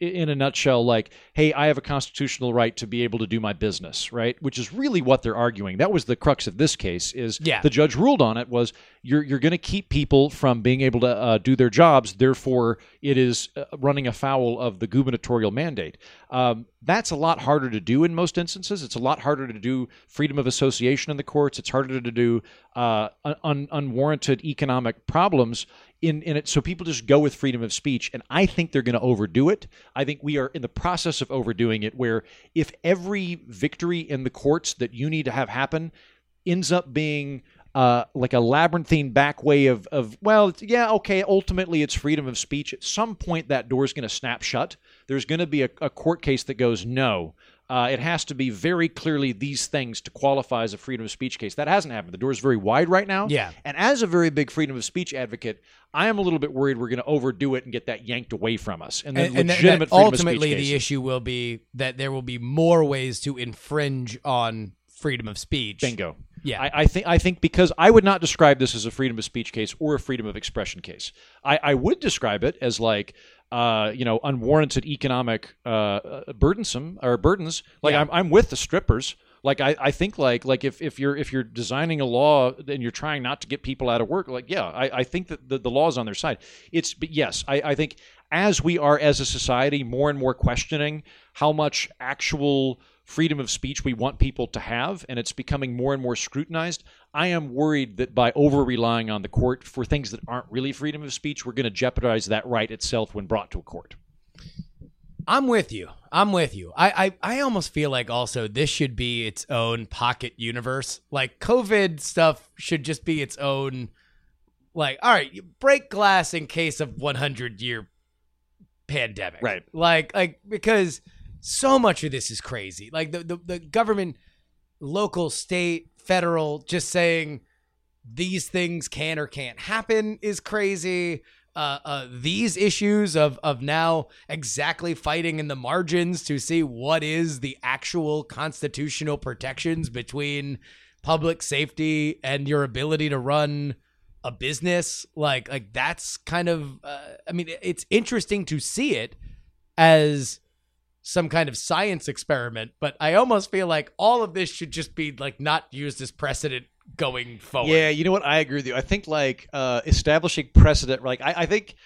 In a nutshell, like, hey, I have a constitutional right to be able to do my business, right? Which is really what they're arguing. That was the crux of this case, is the judge ruled on it was you're going to keep people from being able to do their jobs. Therefore, it is running afoul of the gubernatorial mandate. That's a lot harder to do in most instances. It's a lot harder to do freedom of association in the courts. It's harder to do unwarranted economic problems in it. So people just go with freedom of speech, and I think they're going to overdo it. I think we are in the process of overdoing it, where if every victory in the courts that you need to have happen ends up being like a labyrinthine back way of well, yeah, okay, ultimately it's freedom of speech. At some point, that door is going to snap shut. There's going to be a court case that goes, no, it has to be very clearly these things to qualify as a freedom of speech case. That hasn't happened. The door is very wide right now. Yeah. And as a very big freedom of speech advocate, I am a little bit worried we're going to overdo it and get that yanked away from us. And then legitimate freedom of speech cases. Ultimately, the issue will be that there will be more ways to infringe on freedom of speech. Bingo. Yeah, I think because I would not describe this as a freedom of speech case or a freedom of expression case. I would describe it as like, unwarranted economic burdens. Like, yeah. I'm with the strippers. Like, I think like if you're designing a law and you're trying not to get people out of work, like, yeah, I think that the law's on their side. But yes, I think as we are as a society more and more questioning how much actual freedom of speech we want people to have, and it's becoming more and more scrutinized, I am worried that by over-relying on the court for things that aren't really freedom of speech, we're going to jeopardize that right itself when brought to a court. I'm with you. I almost feel like also this should be its own pocket universe. Like, COVID stuff should just be its own like, all right, you break glass in case of 100-year pandemic. Right. Like because so much of this is crazy. Like the government, local, state, federal, just saying these things can or can't happen is crazy. These issues of now exactly fighting in the margins to see what is the actual constitutional protections between public safety and your ability to run a business, like that's kind of, I mean, it's interesting to see it as some kind of science experiment, but I almost feel like all of this should just be like not used as precedent going forward. Yeah, you know what? I agree with you. I think like establishing precedent, like I think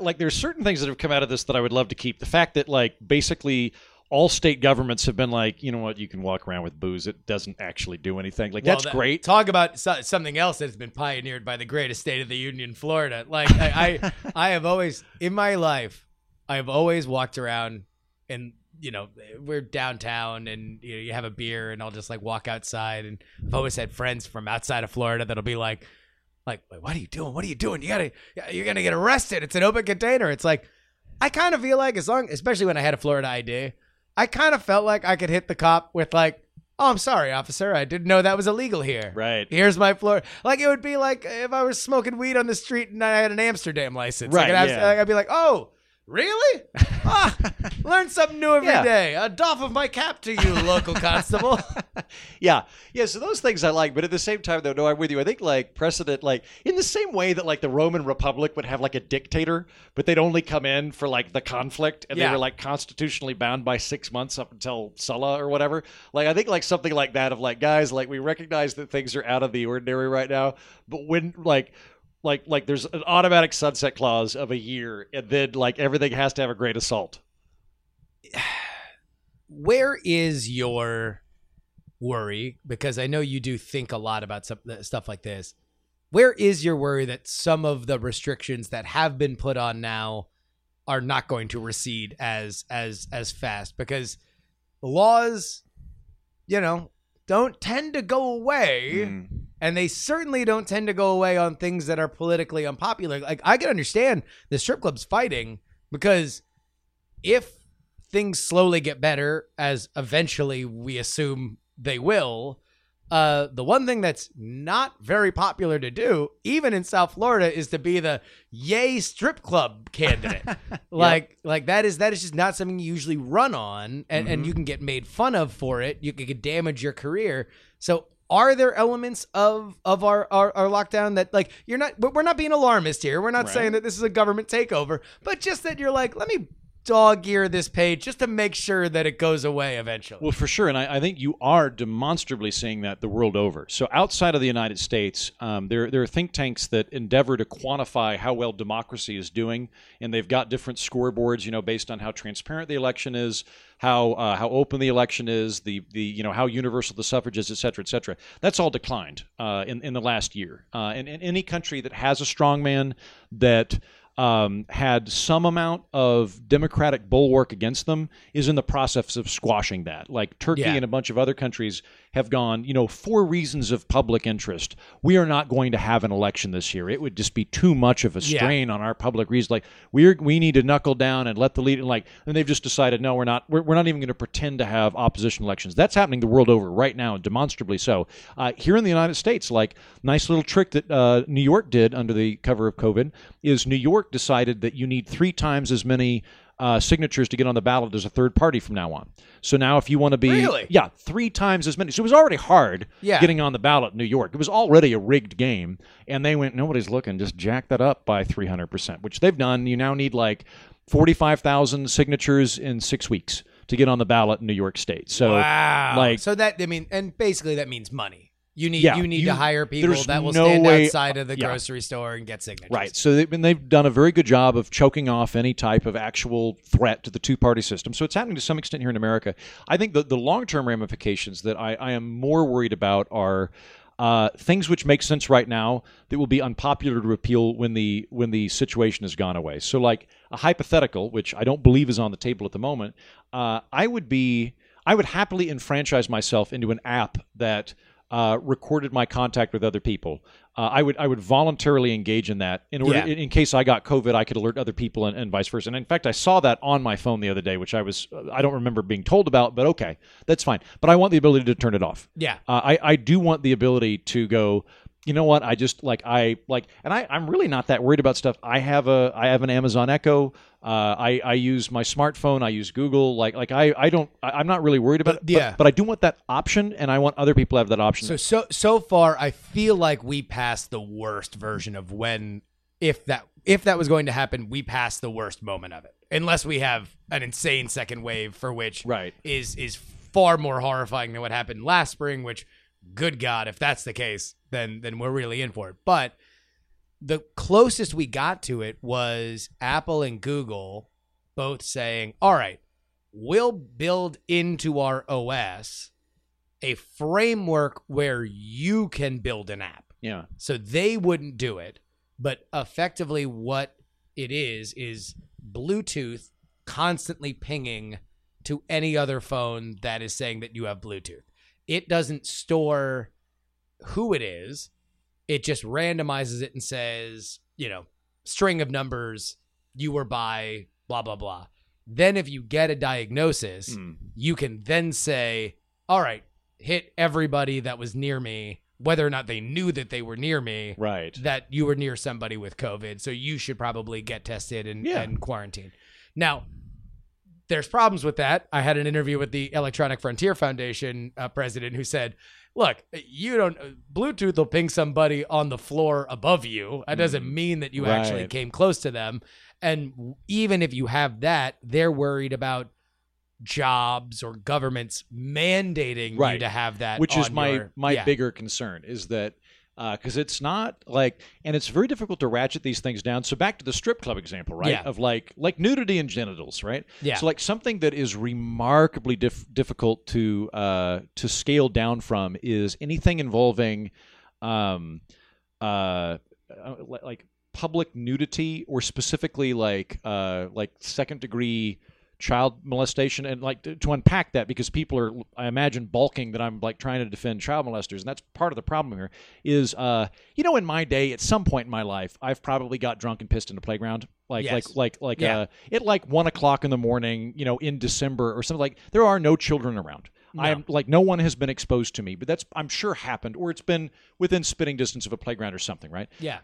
like there's certain things that have come out of this that I would love to keep. The fact that like basically all state governments have been like, you know what, you can walk around with booze. It doesn't actually do anything. Like, well, that's great. Talk about something else that's been pioneered by the greatest state of the union, Florida. Like I have always, in my life, I've always walked around and, you know, we're downtown and you know, you have a beer and I'll just like walk outside. And I've always had friends from outside of Florida that'll be like, what are you doing? What are you doing? You're going to get arrested. It's an open container. It's like, I kind of feel like as long, especially when I had a Florida ID, I kind of felt like I could hit the cop with like, oh, I'm sorry, officer. I didn't know that was illegal here. Right. Here's my Florida. Like it would be like if I was smoking weed on the street and I had an Amsterdam license. Right. Like, yeah. I'd be like, oh, really? Ah, learn something new every day. A doff of my cap to you, local constable. Yeah. So those things I like, but at the same time, though, no, I'm with you. I think like precedent, like in the same way that like the Roman Republic would have like a dictator, but they'd only come in for like the conflict, and they were like constitutionally bound by 6 months up until Sulla or whatever. Like I think like something like that of like, guys, like we recognize that things are out of the ordinary right now, but when like there's an automatic sunset clause of a year, and then like everything has to have a great assault. Where is your worry? Because I know you do think a lot about stuff like this. Where is your worry that some of the restrictions that have been put on now are not going to recede as fast? Because laws, you know, don't tend to go away. Mm. And they certainly don't tend to go away on things that are politically unpopular. Like I can understand the strip clubs fighting, because if things slowly get better, as eventually we assume they will, the one thing that's not very popular to do, even in South Florida, is to be the yay strip club candidate. Like that is just not something you usually run on, and you can get made fun of for it. You could damage your career. So are there elements of our lockdown that like we're not being alarmist here. We're not saying that this is a government takeover, but just that you're like, let me dog ear this page just to make sure that it goes away eventually. Well, for sure. And I think you are demonstrably seeing that the world over. So outside of the United States, there are think tanks that endeavor to quantify how well democracy is doing. And they've got different scoreboards, you know, based on how transparent the election is, how open the election is, the you know, how universal the suffrage is, et cetera, et cetera. That's all declined in the last year. And any country that has a strongman that had some amount of democratic bulwark against them is in the process of squashing that. Like Turkey and a bunch of other countries have gone, you know, for reasons of public interest, we are not going to have an election this year. It would just be too much of a strain on our public reasons. Like we need to knuckle down and let the lead. And like, and they've just decided, no, we're not even going to pretend to have opposition elections. That's happening the world over right now, and demonstrably so. Here in the United States, like nice little trick that New York did under the cover of COVID is New York decided that you need 3 times as many signatures to get on the ballot as a third party from now on. So now if you want to be... Really? Yeah, 3 times as many. So it was already hard getting on the ballot in New York. It was already a rigged game. And they went, nobody's looking, just jack that up by 300%, which they've done. You now need like 45,000 signatures in 6 weeks to get on the ballot in New York State. So, wow. Like, so that, I mean, and basically that means money. You need to hire people that will stand outside of the grocery store and get signatures. Right. So they've done a very good job of choking off any type of actual threat to the two-party system. So it's happening to some extent here in America. I think the long-term ramifications that I am more worried about are things which make sense right now that will be unpopular to repeal when the situation has gone away. So like a hypothetical, which I don't believe is on the table at the moment, I would happily enfranchise myself into an app that recorded my contact with other people. I would voluntarily engage in that in order, in case I got COVID, I could alert other people and vice versa. And in fact, I saw that on my phone the other day, which I don't remember being told about, but okay, that's fine. But I want the ability to turn it off. Yeah, I do want the ability to go, you know what? I just I'm really not that worried about stuff. I have an Amazon Echo. I use my smartphone. I use Google. I'm not really worried about it. Yeah. But I do want that option, and I want other people to have that option. So far, I feel like we passed the worst version of if that was going to happen. We passed the worst moment of it, unless we have an insane second wave, for which is far more horrifying than what happened last spring. Which, good God, if that's the case, then we're really in for it. But the closest we got to it was Apple and Google both saying, all right, we'll build into our OS a framework where you can build an app. Yeah. So they wouldn't do it, but effectively what it is Bluetooth constantly pinging to any other phone that is saying that you have Bluetooth. It doesn't store who it is. It just randomizes it and says, string of numbers, you were by blah, blah, blah. Then if you get a diagnosis, you can then say, all right, hit everybody that was near me, whether or not they knew that they were near me, right, that you were near somebody with COVID. So you should probably get tested and quarantine. Now, there's problems with that. I had an interview with the Electronic Frontier Foundation president who said, look, Bluetooth will ping somebody on the floor above you. That doesn't mean that you actually came close to them. And even if you have that, they're worried about jobs or governments mandating you to have that. Which is my bigger concern is that, because it's not and it's very difficult to ratchet these things down. So back to the strip club example, right? Yeah. Of like nudity and genitals, right? Yeah. So something that is remarkably difficult to scale down from is anything involving, public nudity or specifically second degree child molestation, and to unpack that, because people are, I imagine, balking that I'm trying to defend child molesters, and that's part of the problem here is in my day, at some point in my life, I've probably got drunk and pissed in a playground at 1 o'clock in the morning, in December or something. There are no children around. No. I am no one has been exposed to me, but that's, I'm sure, happened, or it's been within spitting distance of a playground or something, right? Yeah.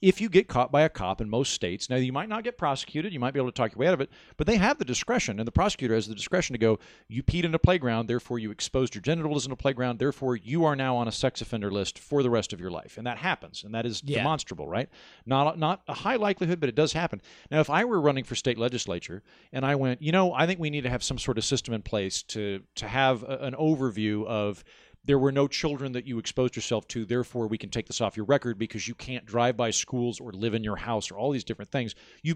If you get caught by a cop in most states, now you might not get prosecuted, you might be able to talk your way out of it, but they have the discretion, and the prosecutor has the discretion to go, you peed in a playground, therefore you exposed your genitals in a playground, therefore you are now on a sex offender list for the rest of your life. And that happens, and that is demonstrable, right? Not a high likelihood, but it does happen. Now, if I were running for state legislature and I went, I think we need to have some sort of system in place to have an overview of, there were no children that you exposed yourself to, therefore we can take this off your record because you can't drive by schools or live in your house or all these different things. You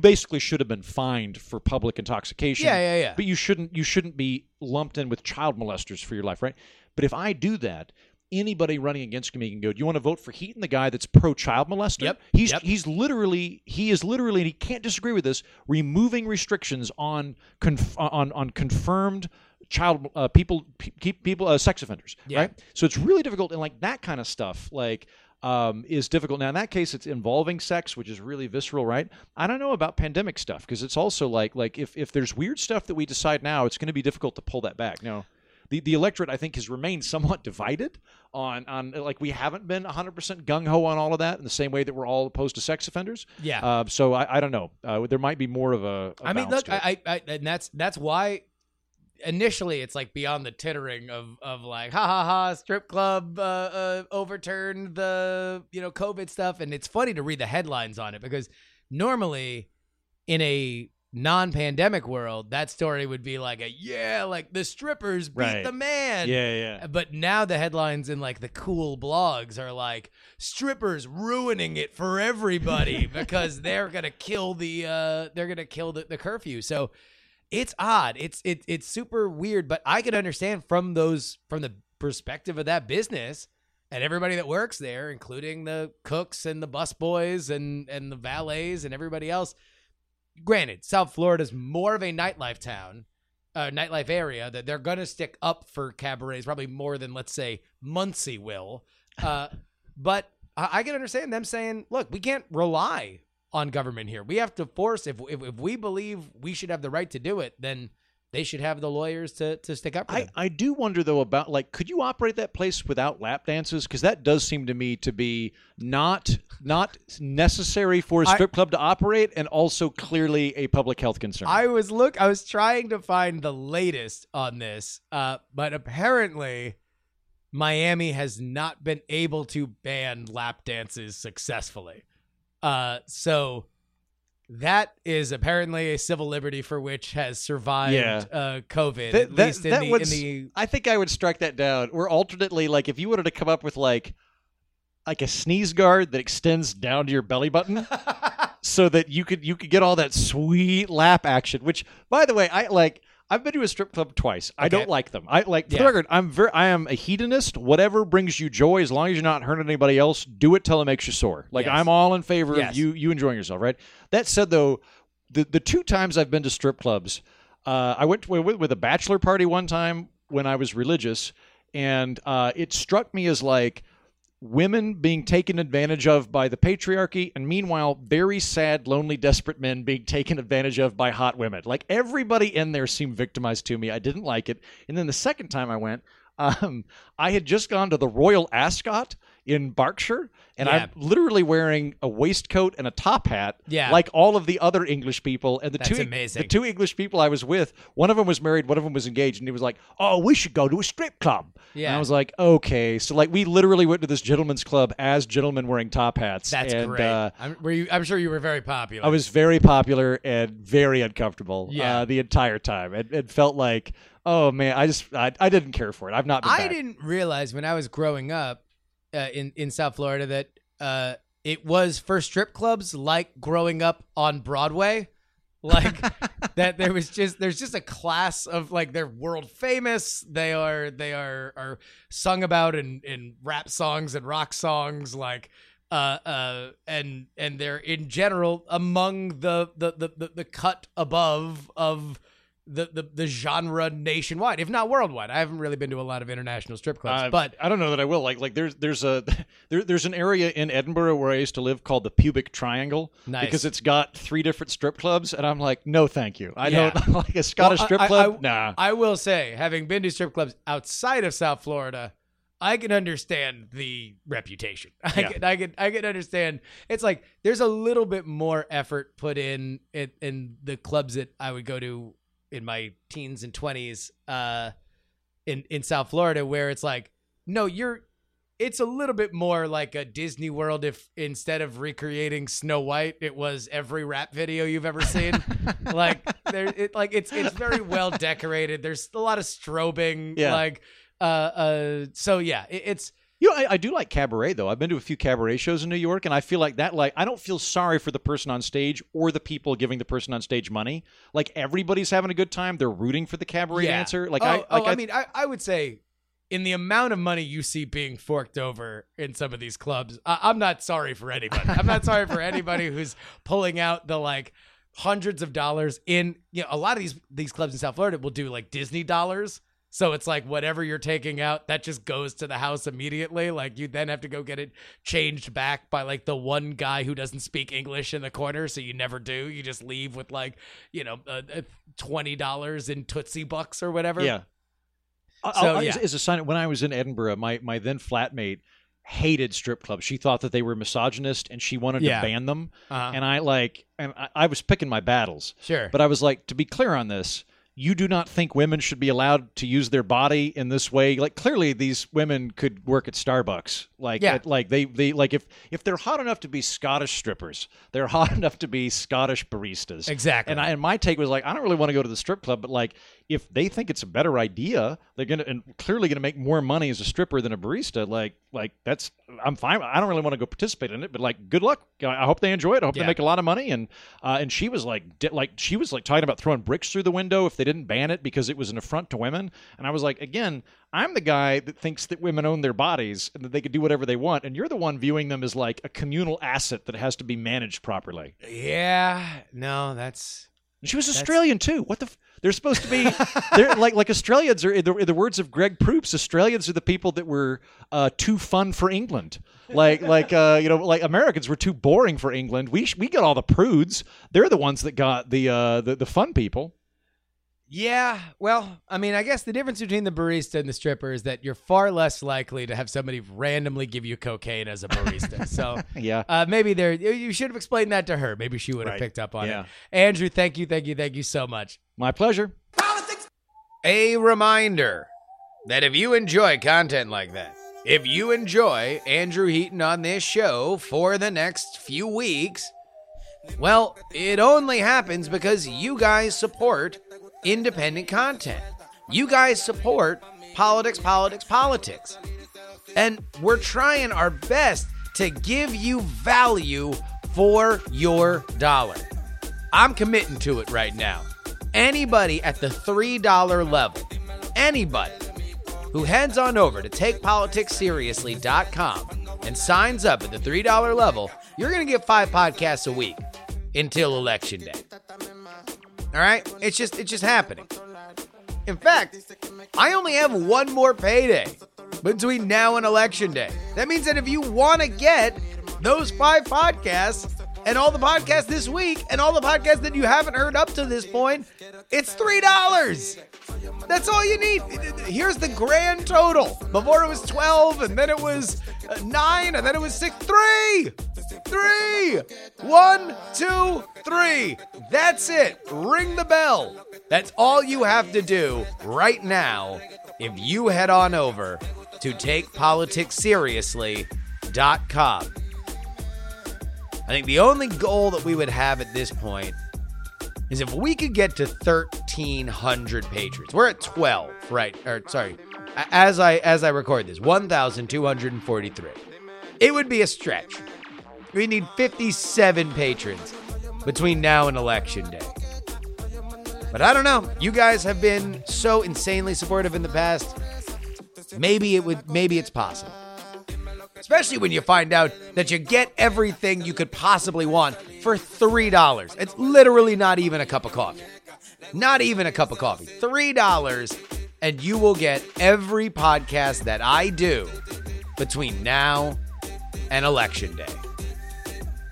basically should have been fined for public intoxication. Yeah. But you shouldn't be lumped in with child molesters for your life, right? But if I do that, anybody running against me can go, do you want to vote for Heaton, the guy that's pro-child molester? Yep. He is literally, and he can't disagree with this, removing restrictions on confirmed child sex offenders, right? So it's really difficult, and that kind of stuff is difficult. Now in that case, it's involving sex, which is really visceral, right? I don't know about pandemic stuff, because it's also if there's weird stuff that we decide now, it's going to be difficult to pull that back. No, the electorate, I think, has remained somewhat divided on we haven't been 100% gung-ho on all of that in the same way that we're all opposed to sex offenders. Yeah. So I don't know. There might be more of a balance. And that's why. Initially, it's beyond the tittering of ha ha ha, strip club overturned the COVID stuff, and it's funny to read the headlines on it, because normally in a non-pandemic world that story would be the strippers beat the man, but now the headlines in the cool blogs are strippers ruining it for everybody because they're gonna kill the curfew. So it's odd. It's super weird, but I could understand from the perspective of that business and everybody that works there, including the cooks and the busboys and the valets and everybody else. Granted, South Florida's more of a nightlife area, that they're going to stick up for cabarets probably more than, let's say, Muncie will. But I can understand them saying, look, we can't rely on government here. We have to force, if we believe we should have the right to do it, then they should have the lawyers to stick up for them. I do wonder, though, about, like, could you operate that place without lap dances? Because that does seem to me to be not necessary for a strip club to operate, and also clearly a public health concern. I was trying to find the latest on this, but apparently Miami has not been able to ban lap dances successfully. So that is apparently a civil liberty for which has survived COVID, at least in the... I think I would strike that down. Or alternately, like, if you wanted to come up with, like a sneeze guard that extends down to your belly button so that you could get all that sweet lap action, which, by the way, I've been to a strip club twice. Okay. I don't like them. For the record, I am a hedonist. Whatever brings you joy, as long as you're not hurting anybody else, do it till it makes you sore. Like, yes. I'm all in favor of you enjoying yourself, right? That said, though, the two times I've been to strip clubs, I went to, with a bachelor party one time when I was religious, and it struck me as, like, women being taken advantage of by the patriarchy, and meanwhile, very sad, lonely, desperate men being taken advantage of by hot women. Like, everybody in there seemed victimized to me. I didn't like it. And then the second time I went, I had just gone to the Royal Ascot in Berkshire, and I'm literally wearing a waistcoat and a top hat, like all of the other English people. And the two English people I was with, one of them was married, one of them was engaged, and he was like, "Oh, we should go to a strip club." Yeah. And I was like, "Okay." So, like, we literally went to this gentleman's club as gentlemen wearing top hats. That's great. I'm sure you were very popular. I was very popular and very uncomfortable the entire time. It felt like, oh man, I didn't care for it. I've not been back. I didn't realize when I was growing up in South Florida that it was for strip clubs like growing up on Broadway, like that there's just a class of, like, they're world famous, they are sung about in rap songs and rock songs, like and they're in general among the cut above of the genre nationwide, if not worldwide. I haven't really been to a lot of international strip clubs, but I don't know that I will. Like there's an area in Edinburgh where I used to live called the Pubic Triangle, because it's got three different strip clubs, and I'm like, no, thank you. I don't like a Scottish strip club. Nah. I will say, having been to strip clubs outside of South Florida, I can understand the reputation. I can understand. It's like there's a little bit more effort put in the clubs that I would go to in my teens and 20s in South Florida, where it's like, no, it's a little bit more like a Disney World if instead of recreating Snow White, it was every rap video you've ever seen. It's very well decorated. There's a lot of strobing. Yeah. I do like cabaret, though. I've been to a few cabaret shows in New York, and I feel like that, like, I don't feel sorry for the person on stage or the people giving the person on stage money. Like, everybody's having a good time. They're rooting for the cabaret dancer. I would say, in the amount of money you see being forked over in some of these clubs, I'm not sorry for anybody. I'm not sorry for anybody who's pulling out the, like, hundreds of dollars in, you know, a lot of these clubs in South Florida will do, like, Disney dollars. So it's like whatever you're taking out, that just goes to the house immediately. Like, you then have to go get it changed back by, like, the one guy who doesn't speak English in the corner. So you never do. You just leave with, like, you know, $20 in Tootsie bucks or whatever. Yeah. As a sign, when I was in Edinburgh, my then flatmate hated strip clubs. She thought that they were misogynist, and she wanted to ban them. Uh-huh. And I was picking my battles. Sure. But I was like, to be clear on this, you do not think women should be allowed to use their body in this way. Like, clearly these women could work at Starbucks. If they're hot enough to be Scottish strippers, they're hot enough to be Scottish baristas. Exactly. And my take was, like, I don't really want to go to the strip club, but, like, if they think it's a better idea, they're clearly gonna make more money as a stripper than a barista. I'm fine. I don't really want to go participate in it, but, like, good luck. I hope they enjoy it. I hope they make a lot of money. And she was like talking about throwing bricks through the window if they didn't ban it because it was an affront to women. And I was like, again, I'm the guy that thinks that women own their bodies and that they could do whatever they want, and you're the one viewing them as, like, a communal asset that has to be managed properly. Yeah, no, that's And she was Australian too. What the? They're supposed to be. They're like Australians are. In the words of Greg Proops, Australians are the people that were too fun for England. Like Americans were too boring for England. We got all the prudes. They're the ones that got the fun people. Yeah, well, I mean, I guess the difference between the barista and the stripper is that you're far less likely to have somebody randomly give you cocaine as a barista. So yeah, maybe you should have explained that to her. Maybe she would have picked up on it. Andrew, thank you so much. My pleasure. Politics. A reminder that if you enjoy content like that, if you enjoy Andrew Heaton on this show for the next few weeks, well, it only happens because you guys support independent content. You guys support politics. And we're trying our best to give you value for your dollar. I'm committing to it right now. Anybody at the $3 level, anybody who heads on over to takepoliticsseriously.com and signs up at the $3 level, you're going to get 5 podcasts a week until Election Day. All right? It's just happening. In fact, I only have one more payday between now and Election Day. That means that if you want to get those 5 podcasts and all the podcasts this week and all the podcasts that you haven't heard up to this point, it's $3. That's all you need. Here's the grand total. Before it was 12, and then it was 9, and then it was 6. 3! 1, 2, 3. That's it. Ring the bell. That's all you have to do right now if you head on over to takepoliticsseriously.com. I think the only goal that we would have at this point is if we could get to 1,300 patrons. We're at 12, right? Or sorry, as I record this, 1,243. It would be a stretch. We need 57 patrons between now and Election Day. But I don't know. You guys have been so insanely supportive in the past. Maybe it's possible. Especially when you find out that you get everything you could possibly want for $3. It's literally not even a cup of coffee. Not even a cup of coffee. $3, and you will get every podcast that I do between now and Election Day.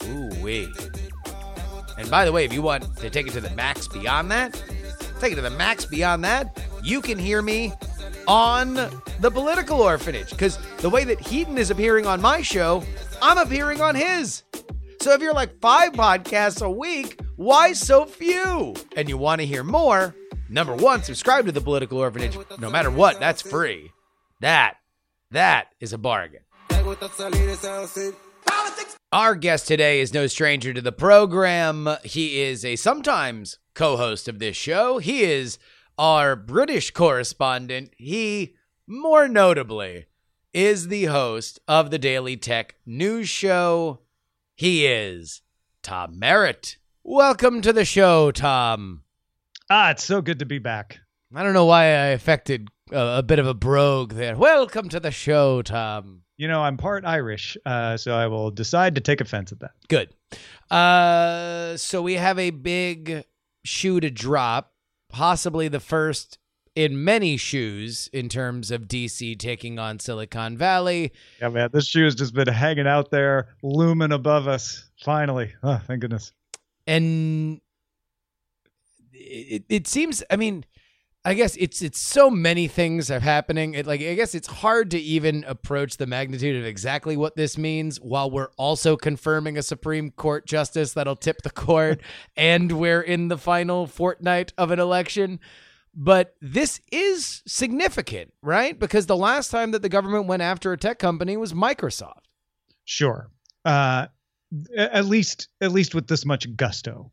Ooh-wee. And by the way, if you want to take it to the max beyond that, you can hear me on the Political Orphanage, because the way that Heaton is appearing on my show, I'm appearing on his. So if you're like 5 podcasts a week, why so few? And you want to hear more, number one, subscribe to the Political Orphanage. No matter what, that's free. That is a bargain. Our guest today is no stranger to the program. He is a sometimes co-host of this show. He is our British correspondent. He, more notably, is the host of the Daily Tech News Show. He is Tom Merritt. Welcome to the show, Tom. It's so good to be back. I don't know why I affected a bit of a brogue there. Welcome to the show, Tom. You know, I'm part Irish, so I will decide to take offense at that. Good. So we have a big shoe to drop, possibly the first in many shoes in terms of D.C. taking on Silicon Valley. Yeah, man, this shoe has just been hanging out there, looming above us, finally. Oh, thank goodness. And it seems, I mean, I guess it's so many things are happening. I guess it's hard to even approach the magnitude of exactly what this means while we're also confirming a Supreme Court justice that'll tip the court, and we're in the final fortnight of an election. But this is significant, right? Because the last time that the government went after a tech company was Microsoft. Sure. At least with this much gusto.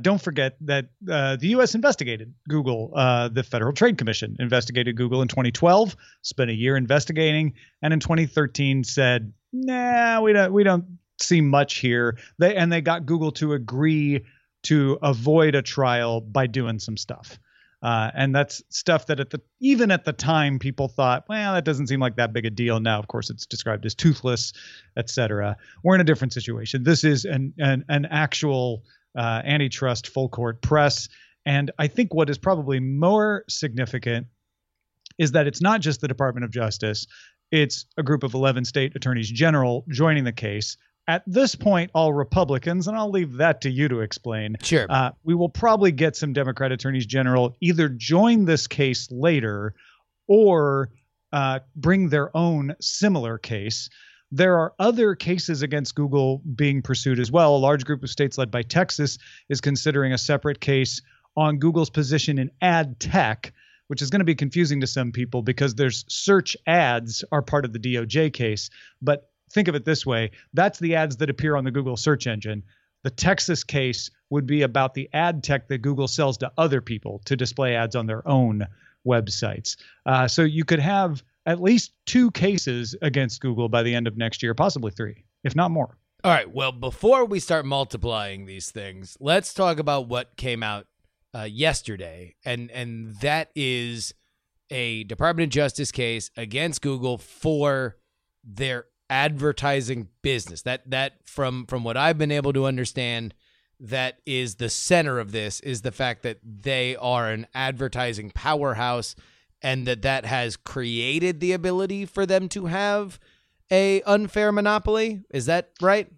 Don't forget that the U.S. investigated Google. The Federal Trade Commission investigated Google in 2012, spent a year investigating, and in 2013 said, "Nah, we don't see much here." They got Google to agree to avoid a trial by doing some stuff, and that's stuff that even at the time people thought, "Well, that doesn't seem like that big a deal." Now, of course, it's described as toothless, etc. We're in a different situation. This is an actual antitrust full court press. And I think what is probably more significant is that it's not just the Department of Justice. It's a group of 11 state attorneys general joining the case. At this point, all Republicans, and I'll leave that to you to explain. Sure. We will probably get some Democrat attorneys general either join this case later or bring their own similar case. There are other cases against Google being pursued as well. A large group of states led by Texas is considering a separate case on Google's position in ad tech, which is going to be confusing to some people because there's search ads are part of the DOJ case. But think of it this way. That's the ads that appear on the Google search engine. The Texas case would be about the ad tech that Google sells to other people to display ads on their own websites. So you could have at least two cases against Google by the end of next year, possibly three, if not more. All right. Well, before we start multiplying these things, let's talk about what came out yesterday. And that is a Department of Justice case against Google for their advertising business. That from what I've been able to understand, that is the center of this, is the fact that they are an advertising powerhouse and that has created the ability for them to have a unfair monopoly. Is that right?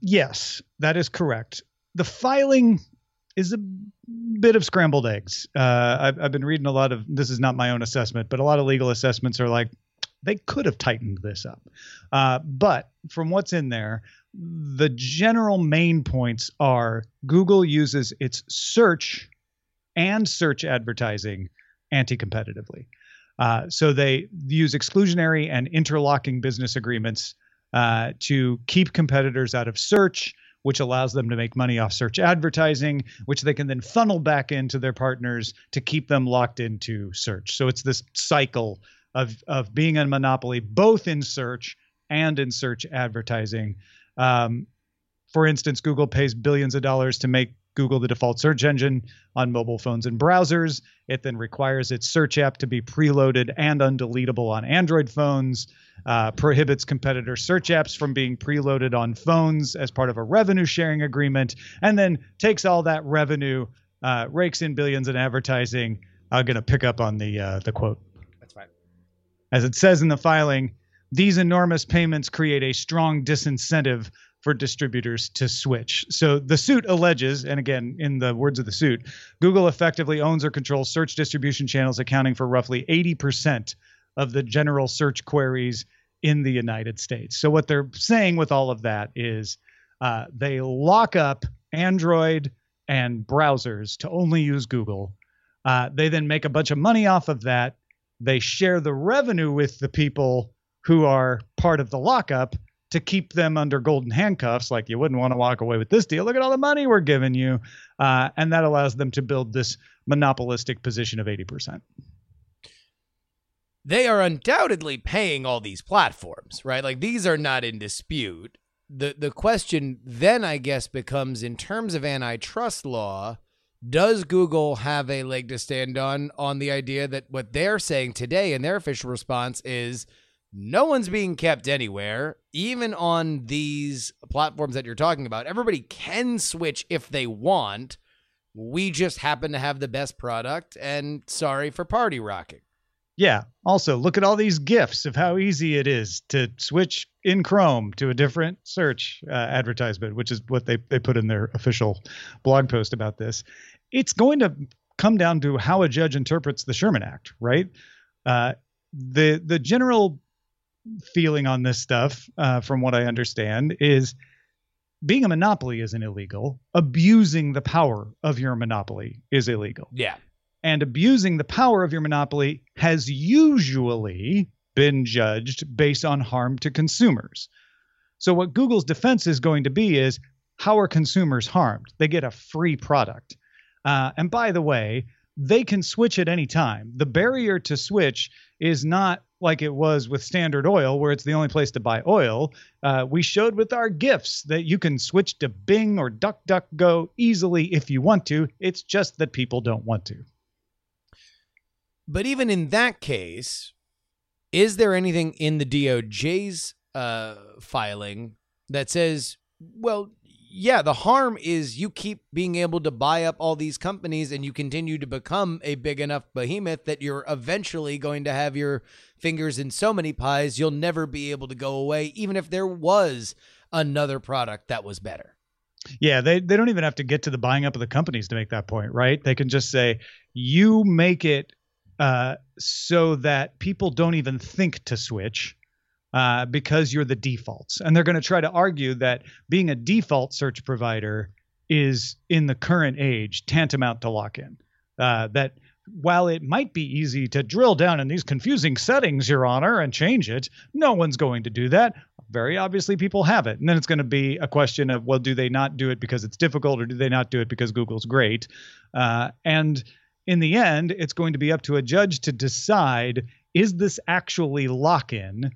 Yes, that is correct. The filing is a bit of scrambled eggs. I've been reading a lot of, this is not my own assessment, but a lot of legal assessments are like, they could have tightened this up. But from what's in there, the general main points are Google uses its search and search advertising anti-competitively. So they use exclusionary and interlocking business agreements to keep competitors out of search, which allows them to make money off search advertising, which they can then funnel back into their partners to keep them locked into search. So it's this cycle of being a monopoly, both in search and in search advertising. For instance, Google pays billions of dollars to make Google the default search engine on mobile phones and browsers. It then requires its search app to be preloaded and undeletable on Android phones, prohibits competitor search apps from being preloaded on phones as part of a revenue sharing agreement, and then takes all that revenue, rakes in billions in advertising. I'm going to pick up on the quote. That's fine. As it says in the filing, these enormous payments create a strong disincentive for distributors to switch. So the suit alleges, and again, in the words of the suit, Google effectively owns or controls search distribution channels accounting for roughly 80% of the general search queries in the United States. So what they're saying with all of that is they lock up Android and browsers to only use Google. They then make a bunch of money off of that. They share the revenue with the people who are part of the lockup to keep them under golden handcuffs, like you wouldn't want to walk away with this deal. Look at all the money we're giving you. And that allows them to build this monopolistic position of 80%. They are undoubtedly paying all these platforms, right? Like, these are not in dispute. The question then, I guess, becomes, in terms of antitrust law, does Google have a leg to stand on the idea that what they're saying today in their official response is, no one's being kept anywhere, even on these platforms that you're talking about. Everybody can switch if they want. We just happen to have the best product, and sorry for party rocking. Yeah. Also, look at all these GIFs of how easy it is to switch in Chrome to a different search advertisement, which is what they put in their official blog post about this. It's going to come down to how a judge interprets the Sherman Act, right? The general feeling on this stuff, from what I understand, is being a monopoly isn't illegal. Abusing the power of your monopoly is illegal. Yeah. And abusing the power of your monopoly has usually been judged based on harm to consumers. So what Google's defense is going to be is, how are consumers harmed? They get a free product. And by the way, they can switch at any time. The barrier to switch is not like it was with Standard Oil, where it's the only place to buy oil. We showed with our GIFs that you can switch to Bing or DuckDuckGo easily if you want to. It's just that people don't want to. But even in that case, is there anything in the DOJ's filing that says, well, yeah, the harm is you keep being able to buy up all these companies and you continue to become a big enough behemoth that you're eventually going to have your fingers in so many pies, you'll never be able to go away, even if there was another product that was better. Yeah, they don't even have to get to the buying up of the companies to make that point, right? They can just say, you make it so that people don't even think to switch because you're the defaults. And they're going to try to argue that being a default search provider is, in the current age, tantamount to lock-in. That while it might be easy to drill down in these confusing settings, Your Honor, and change it, no one's going to do that. Very obviously people have it. And then it's going to be a question of, well, do they not do it because it's difficult, or do they not do it because Google's great? And in the end, it's going to be up to a judge to decide, is this actually lock-in?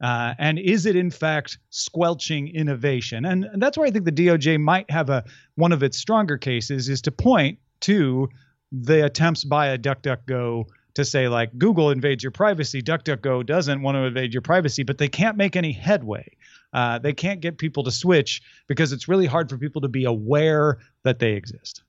And is it, in fact, squelching innovation? And that's where I think the DOJ might have one of its stronger cases, is to point to the attempts by a DuckDuckGo to say, like, Google invades your privacy, DuckDuckGo doesn't want to invade your privacy, but they can't make any headway. They can't get people to switch because it's really hard for people to be aware that they exist.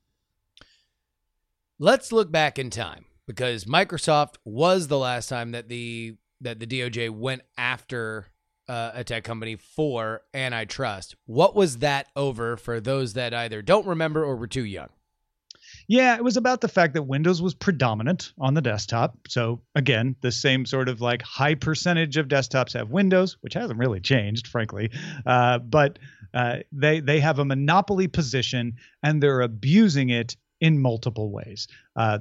Let's look back in time, because Microsoft was the last time that the DOJ went after a tech company for antitrust. What was that over for those that either don't remember or were too young? Yeah, it was about the fact that Windows was predominant on the desktop. So again, the same sort of like high percentage of desktops have Windows, which hasn't really changed, frankly. But they have a monopoly position, and they're abusing it in multiple ways.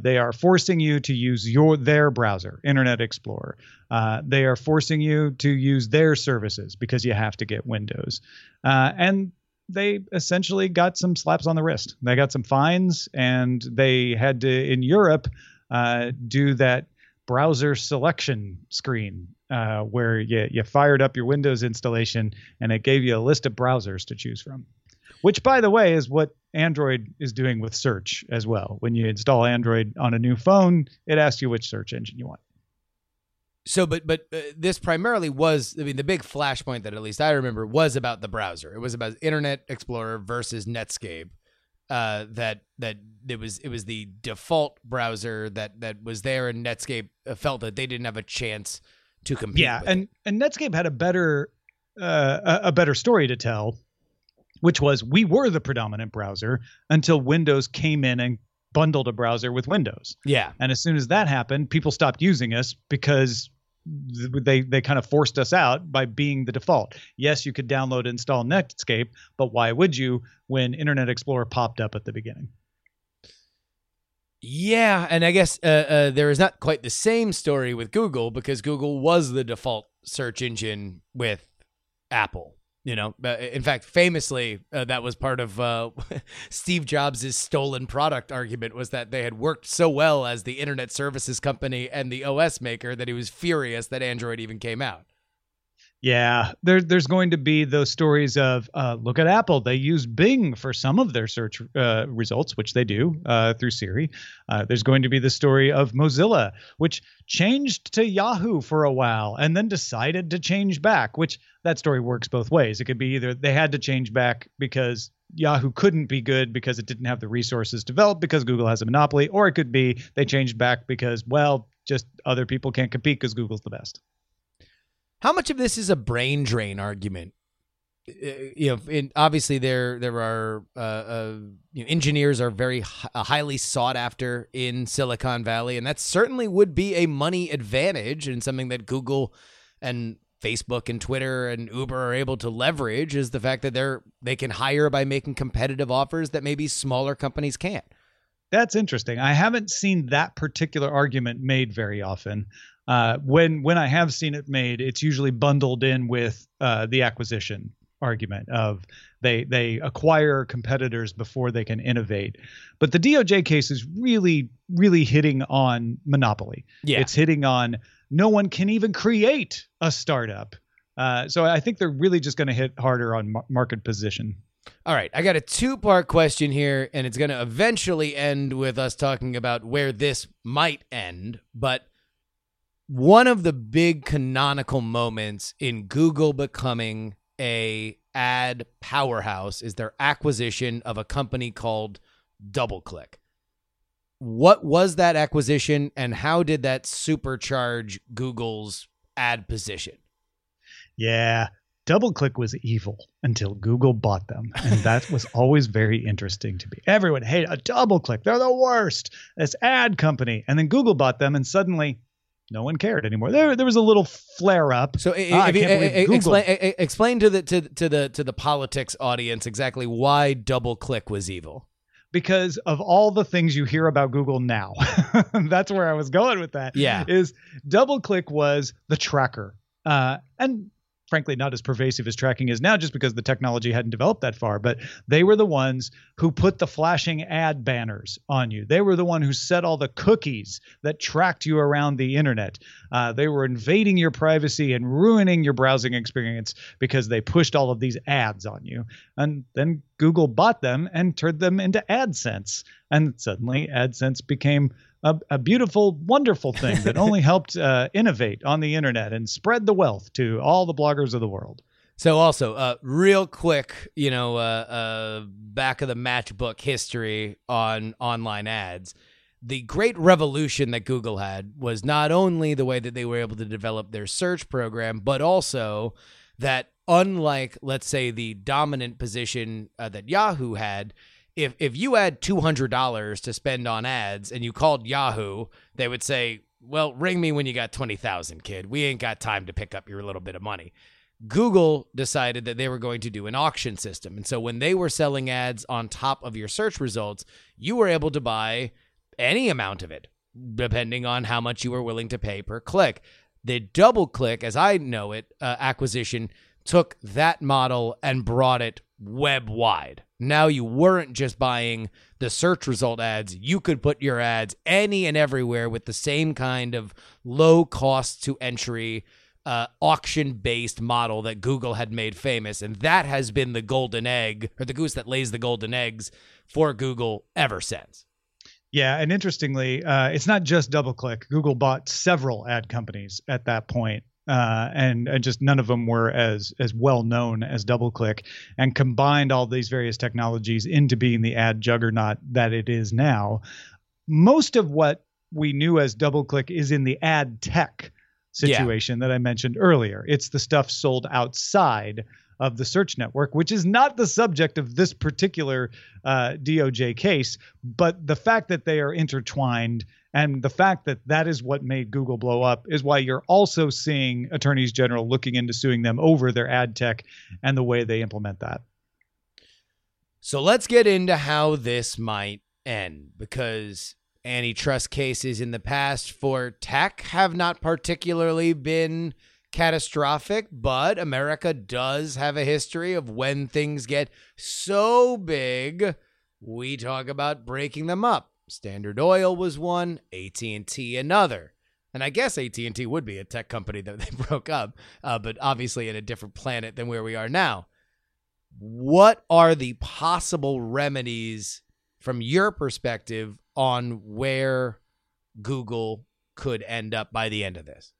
They are forcing you to use their browser, Internet Explorer. They are forcing you to use their services because you have to get Windows. And they essentially got some slaps on the wrist. They got some fines, and they had to, in Europe, do that browser selection screen where you fired up your Windows installation and it gave you a list of browsers to choose from. Which, by the way, is what Android is doing with search as well. When you install Android on a new phone, it asks you which search engine you want. So, but this primarily was, I mean, the big flashpoint that at least I remember was about the browser. It was about Internet Explorer versus Netscape. It was the default browser that was there, and Netscape felt that they didn't have a chance to compete. Yeah, and Netscape had a better story to tell, which was, we were the predominant browser until Windows came in and bundled a browser with Windows. Yeah. And as soon as that happened, people stopped using us because they kind of forced us out by being the default. Yes, you could download and install Netscape, but why would you when Internet Explorer popped up at the beginning? Yeah, and I guess there is not quite the same story with Google, because Google was the default search engine with Apple. You know, in fact, famously, that was part of Steve Jobs' stolen product argument, was that they had worked so well as the internet services company and the OS maker that he was furious that Android even came out. Yeah, there's going to be those stories of, look at Apple. They use Bing for some of their search results, which they do through Siri. There's going to be the story of Mozilla, which changed to Yahoo for a while and then decided to change back, which that story works both ways. It could be either they had to change back because Yahoo couldn't be good because it didn't have the resources developed because Google has a monopoly, or it could be they changed back because, well, just other people can't compete because Google's the best. How much of this is a brain drain argument? Obviously there are engineers are very highly sought after in Silicon Valley, and that certainly would be a money advantage, and something that Google and Facebook and Twitter and Uber are able to leverage is the fact that they can hire by making competitive offers that maybe smaller companies can't. That's interesting. I haven't seen that particular argument made very often. When I have seen it made, it's usually bundled in with the acquisition argument of they acquire competitors before they can innovate. But the DOJ case is really, really hitting on monopoly. Yeah. It's hitting on no one can even create a startup. So I think they're really just going to hit harder on market position. All right, I got a two-part question here, and it's going to eventually end with us talking about where this might end, but one of the big canonical moments in Google becoming a ad powerhouse is their acquisition of a company called DoubleClick. What was that acquisition, and how did that supercharge Google's ad position? Yeah, DoubleClick was evil until Google bought them, and that was always very interesting to me. Everyone hated DoubleClick. They're the worst. This ad company. And then Google bought them, and suddenly no one cared anymore. There was a little flare up. So explain to the politics audience exactly why DoubleClick was evil. Because of all the things you hear about Google now. That's where I was going with that. Yeah. Is DoubleClick was the tracker. And frankly, not as pervasive as tracking is now, just because the technology hadn't developed that far. But they were the ones who put the flashing ad banners on you. They were the one who set all the cookies that tracked you around the internet. They were invading your privacy and ruining your browsing experience because they pushed all of these ads on you. And then Google bought them and turned them into AdSense. And suddenly AdSense became a beautiful, wonderful thing that only helped innovate on the internet and spread the wealth to all the bloggers of the world. So also, real quick, back of the matchbook history on online ads. The great revolution that Google had was not only the way that they were able to develop their search program, but also that unlike, let's say, the dominant position that Yahoo had, If you had $200 to spend on ads and you called Yahoo, they would say, well, ring me when you got 20,000, kid. We ain't got time to pick up your little bit of money. Google decided that they were going to do an auction system. And so when they were selling ads on top of your search results, you were able to buy any amount of it, depending on how much you were willing to pay per click. The DoubleClick, as I know it, acquisition took that model and brought it web-wide. Now you weren't just buying the search result ads. You could put your ads any and everywhere with the same kind of low cost to entry auction-based model that Google had made famous. And that has been the golden egg, or the goose that lays the golden eggs for Google ever since. Yeah, and interestingly, it's not just DoubleClick. Google bought several ad companies at that point. And just none of them were as well known as DoubleClick, and combined all these various technologies into being the ad juggernaut that it is now. Most of what we knew as DoubleClick is in the ad tech situation that I mentioned earlier. It's the stuff sold outside of the search network, which is not the subject of this particular DOJ case, but the fact that they are intertwined and the fact that that is what made Google blow up is why you're also seeing attorneys general looking into suing them over their ad tech and the way they implement that. So let's get into how this might end, because antitrust cases in the past for tech have not particularly been catastrophic, but America does have a history of when things get so big, we talk about breaking them up. Standard Oil was one, AT&T another. And I guess AT&T would be a tech company that they broke up, but obviously in a different planet than where we are now. What are the possible remedies from your perspective on where Google could end up by the end of this?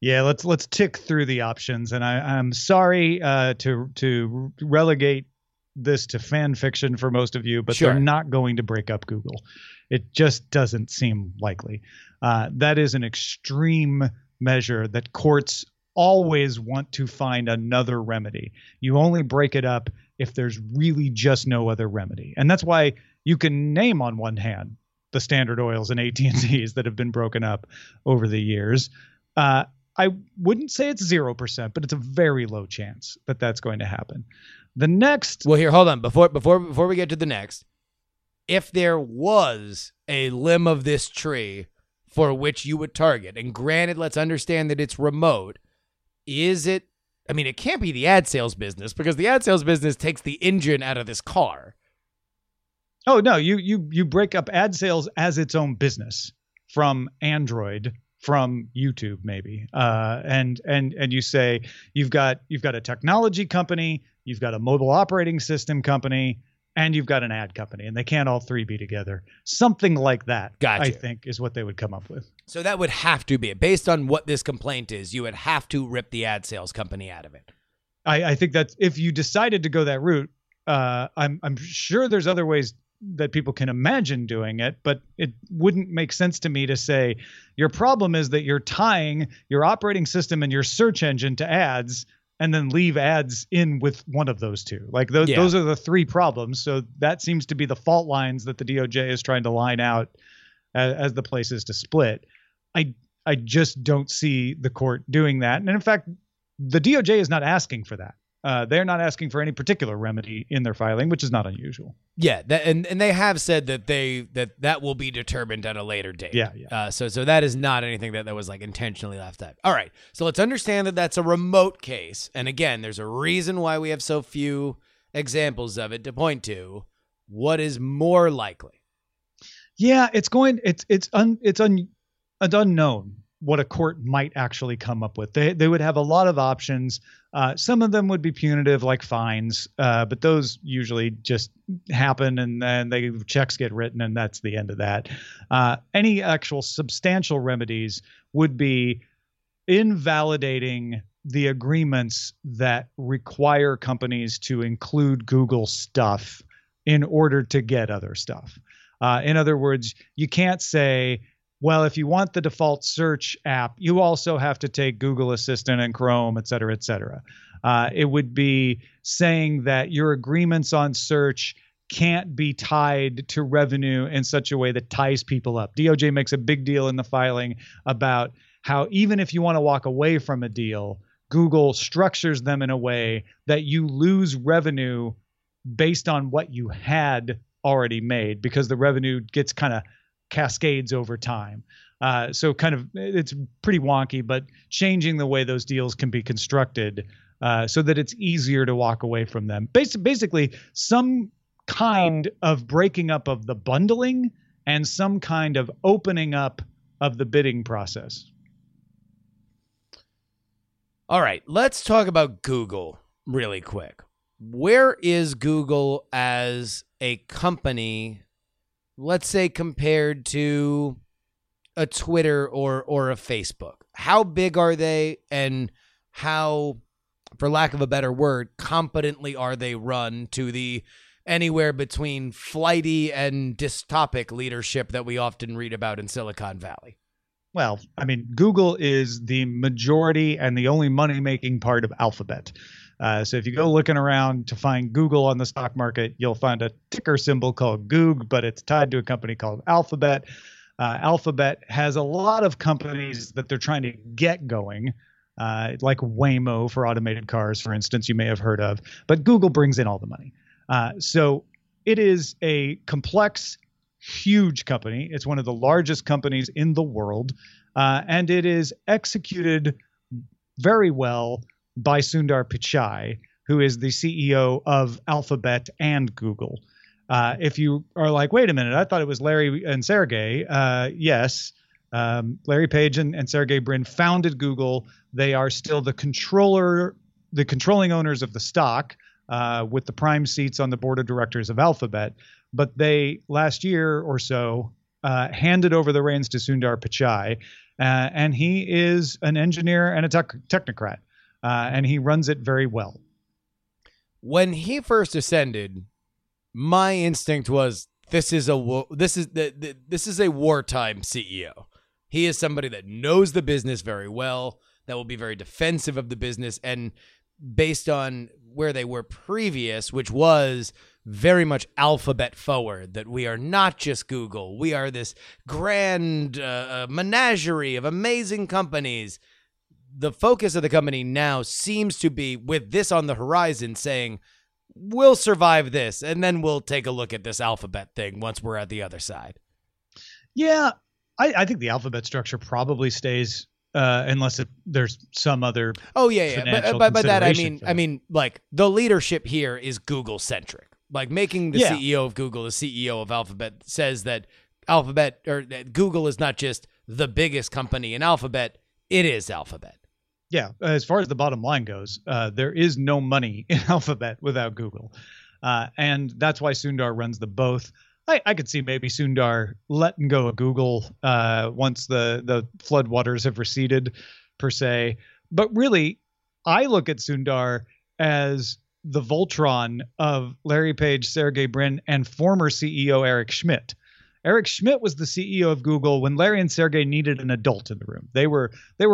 Yeah, let's tick through the options. And I'm sorry to relegate this to fan fiction for most of you, but sure, They're not going to break up Google. It just doesn't seem likely. That is an extreme measure that courts always want to find another remedy. You only break it up if there's really just no other remedy. And that's why you can name on one hand the Standard Oils and AT&Ts that have been broken up over the years. I wouldn't say it's 0%, but it's a very low chance that that's going to happen. The next... Well, here, hold on. Before we get to the next, if there was a limb of this tree for which you would target, and granted, let's understand that it's remote, is it... I mean, it can't be the ad sales business, because the ad sales business takes the engine out of this car. Oh, no. You break up ad sales as its own business from Android, from YouTube maybe, and you say you've got a technology company, you've got a mobile operating system company, and you've got an ad company, and they can't all three be together. Something like that, gotcha, I think, is what they would come up with. So that would have to be, based on what this complaint is, you would have to rip the ad sales company out of it. I think that if you decided to go that route, I'm sure there's other ways that people can imagine doing it, but it wouldn't make sense to me to say your problem is that you're tying your operating system and your search engine to ads and then leave ads in with one of those two. Like those are the three problems. So that seems to be the fault lines that the DOJ is trying to line out as the places to split. I just don't see the court doing that. And in fact, the DOJ is not asking for that. They're not asking for any particular remedy in their filing, which is not unusual. Yeah, and they have said that that will be determined at a later date. Yeah. So that is not anything that was like intentionally left out. All right, so let's understand that that's a remote case. And again, there's a reason why we have so few examples of it to point to. What is more likely? Yeah, it's unknown what a court might actually come up with. They would have a lot of options. Some of them would be punitive, like fines, but those usually just happen and then checks get written and that's the end of that. Any actual substantial remedies would be invalidating the agreements that require companies to include Google stuff in order to get other stuff. In other words, you can't say, well, if you want the default search app, you also have to take Google Assistant and Chrome, et cetera, et cetera. It would be saying that your agreements on search can't be tied to revenue in such a way that ties people up. DOJ makes a big deal in the filing about how even if you want to walk away from a deal, Google structures them in a way that you lose revenue based on what you had already made, because the revenue gets kind of cascades over time. So kind of it's pretty wonky, but changing the way those deals can be constructed so that it's easier to walk away from them. Basically, some kind of breaking up of the bundling and some kind of opening up of the bidding process. All right, let's talk about Google really quick. Where is Google as a company, let's say, compared to a Twitter or a Facebook? How big are they, and how, for lack of a better word, competently are they run to the anywhere between flighty and dystopic leadership that we often read about in Silicon Valley? Well, I mean, Google is the majority and the only money-making part of Alphabet. So if you go looking around to find Google on the stock market, you'll find a ticker symbol called Goog, but it's tied to a company called Alphabet. Alphabet has a lot of companies that they're trying to get going, like Waymo for automated cars, for instance, you may have heard of. But Google brings in all the money. So it is a complex, huge company. It's one of the largest companies in the world, and it is executed very well by Sundar Pichai, who is the CEO of Alphabet and Google. If you are like, wait a minute, I thought it was Larry and Sergey. Yes, Larry Page and Sergey Brin founded Google. They are still the controlling owners of the stock with the prime seats on the board of directors of Alphabet. But they, last year or so, handed over the reins to Sundar Pichai, and he is an engineer and a technocrat. And he runs it very well. When he first ascended, my instinct was this is a wartime CEO. He is somebody that knows the business very well, that will be very defensive of the business, and based on where they were previous, which was very much Alphabet forward, that we are not just Google, we are this grand menagerie of amazing companies. The focus of the company now seems to be, with this on the horizon, saying, we'll survive this, and then we'll take a look at this Alphabet thing once we're at the other side. Yeah, I think the Alphabet structure probably stays, unless there's some other financial but by that, I mean, like, the leadership here is Google-centric. Like, making the CEO of Google the CEO of Alphabet says that Alphabet, or that Google, is not just the biggest company in Alphabet, it is Alphabet. Yeah, as far as the bottom line goes, there is no money in Alphabet without Google. And that's why Sundar runs the both. I could see maybe Sundar letting go of Google once the floodwaters have receded, per se. But really, I look at Sundar as the Voltron of Larry Page, Sergey Brin, and former CEO Eric Schmidt. Eric Schmidt was the CEO of Google when Larry and Sergey needed an adult in the room. They were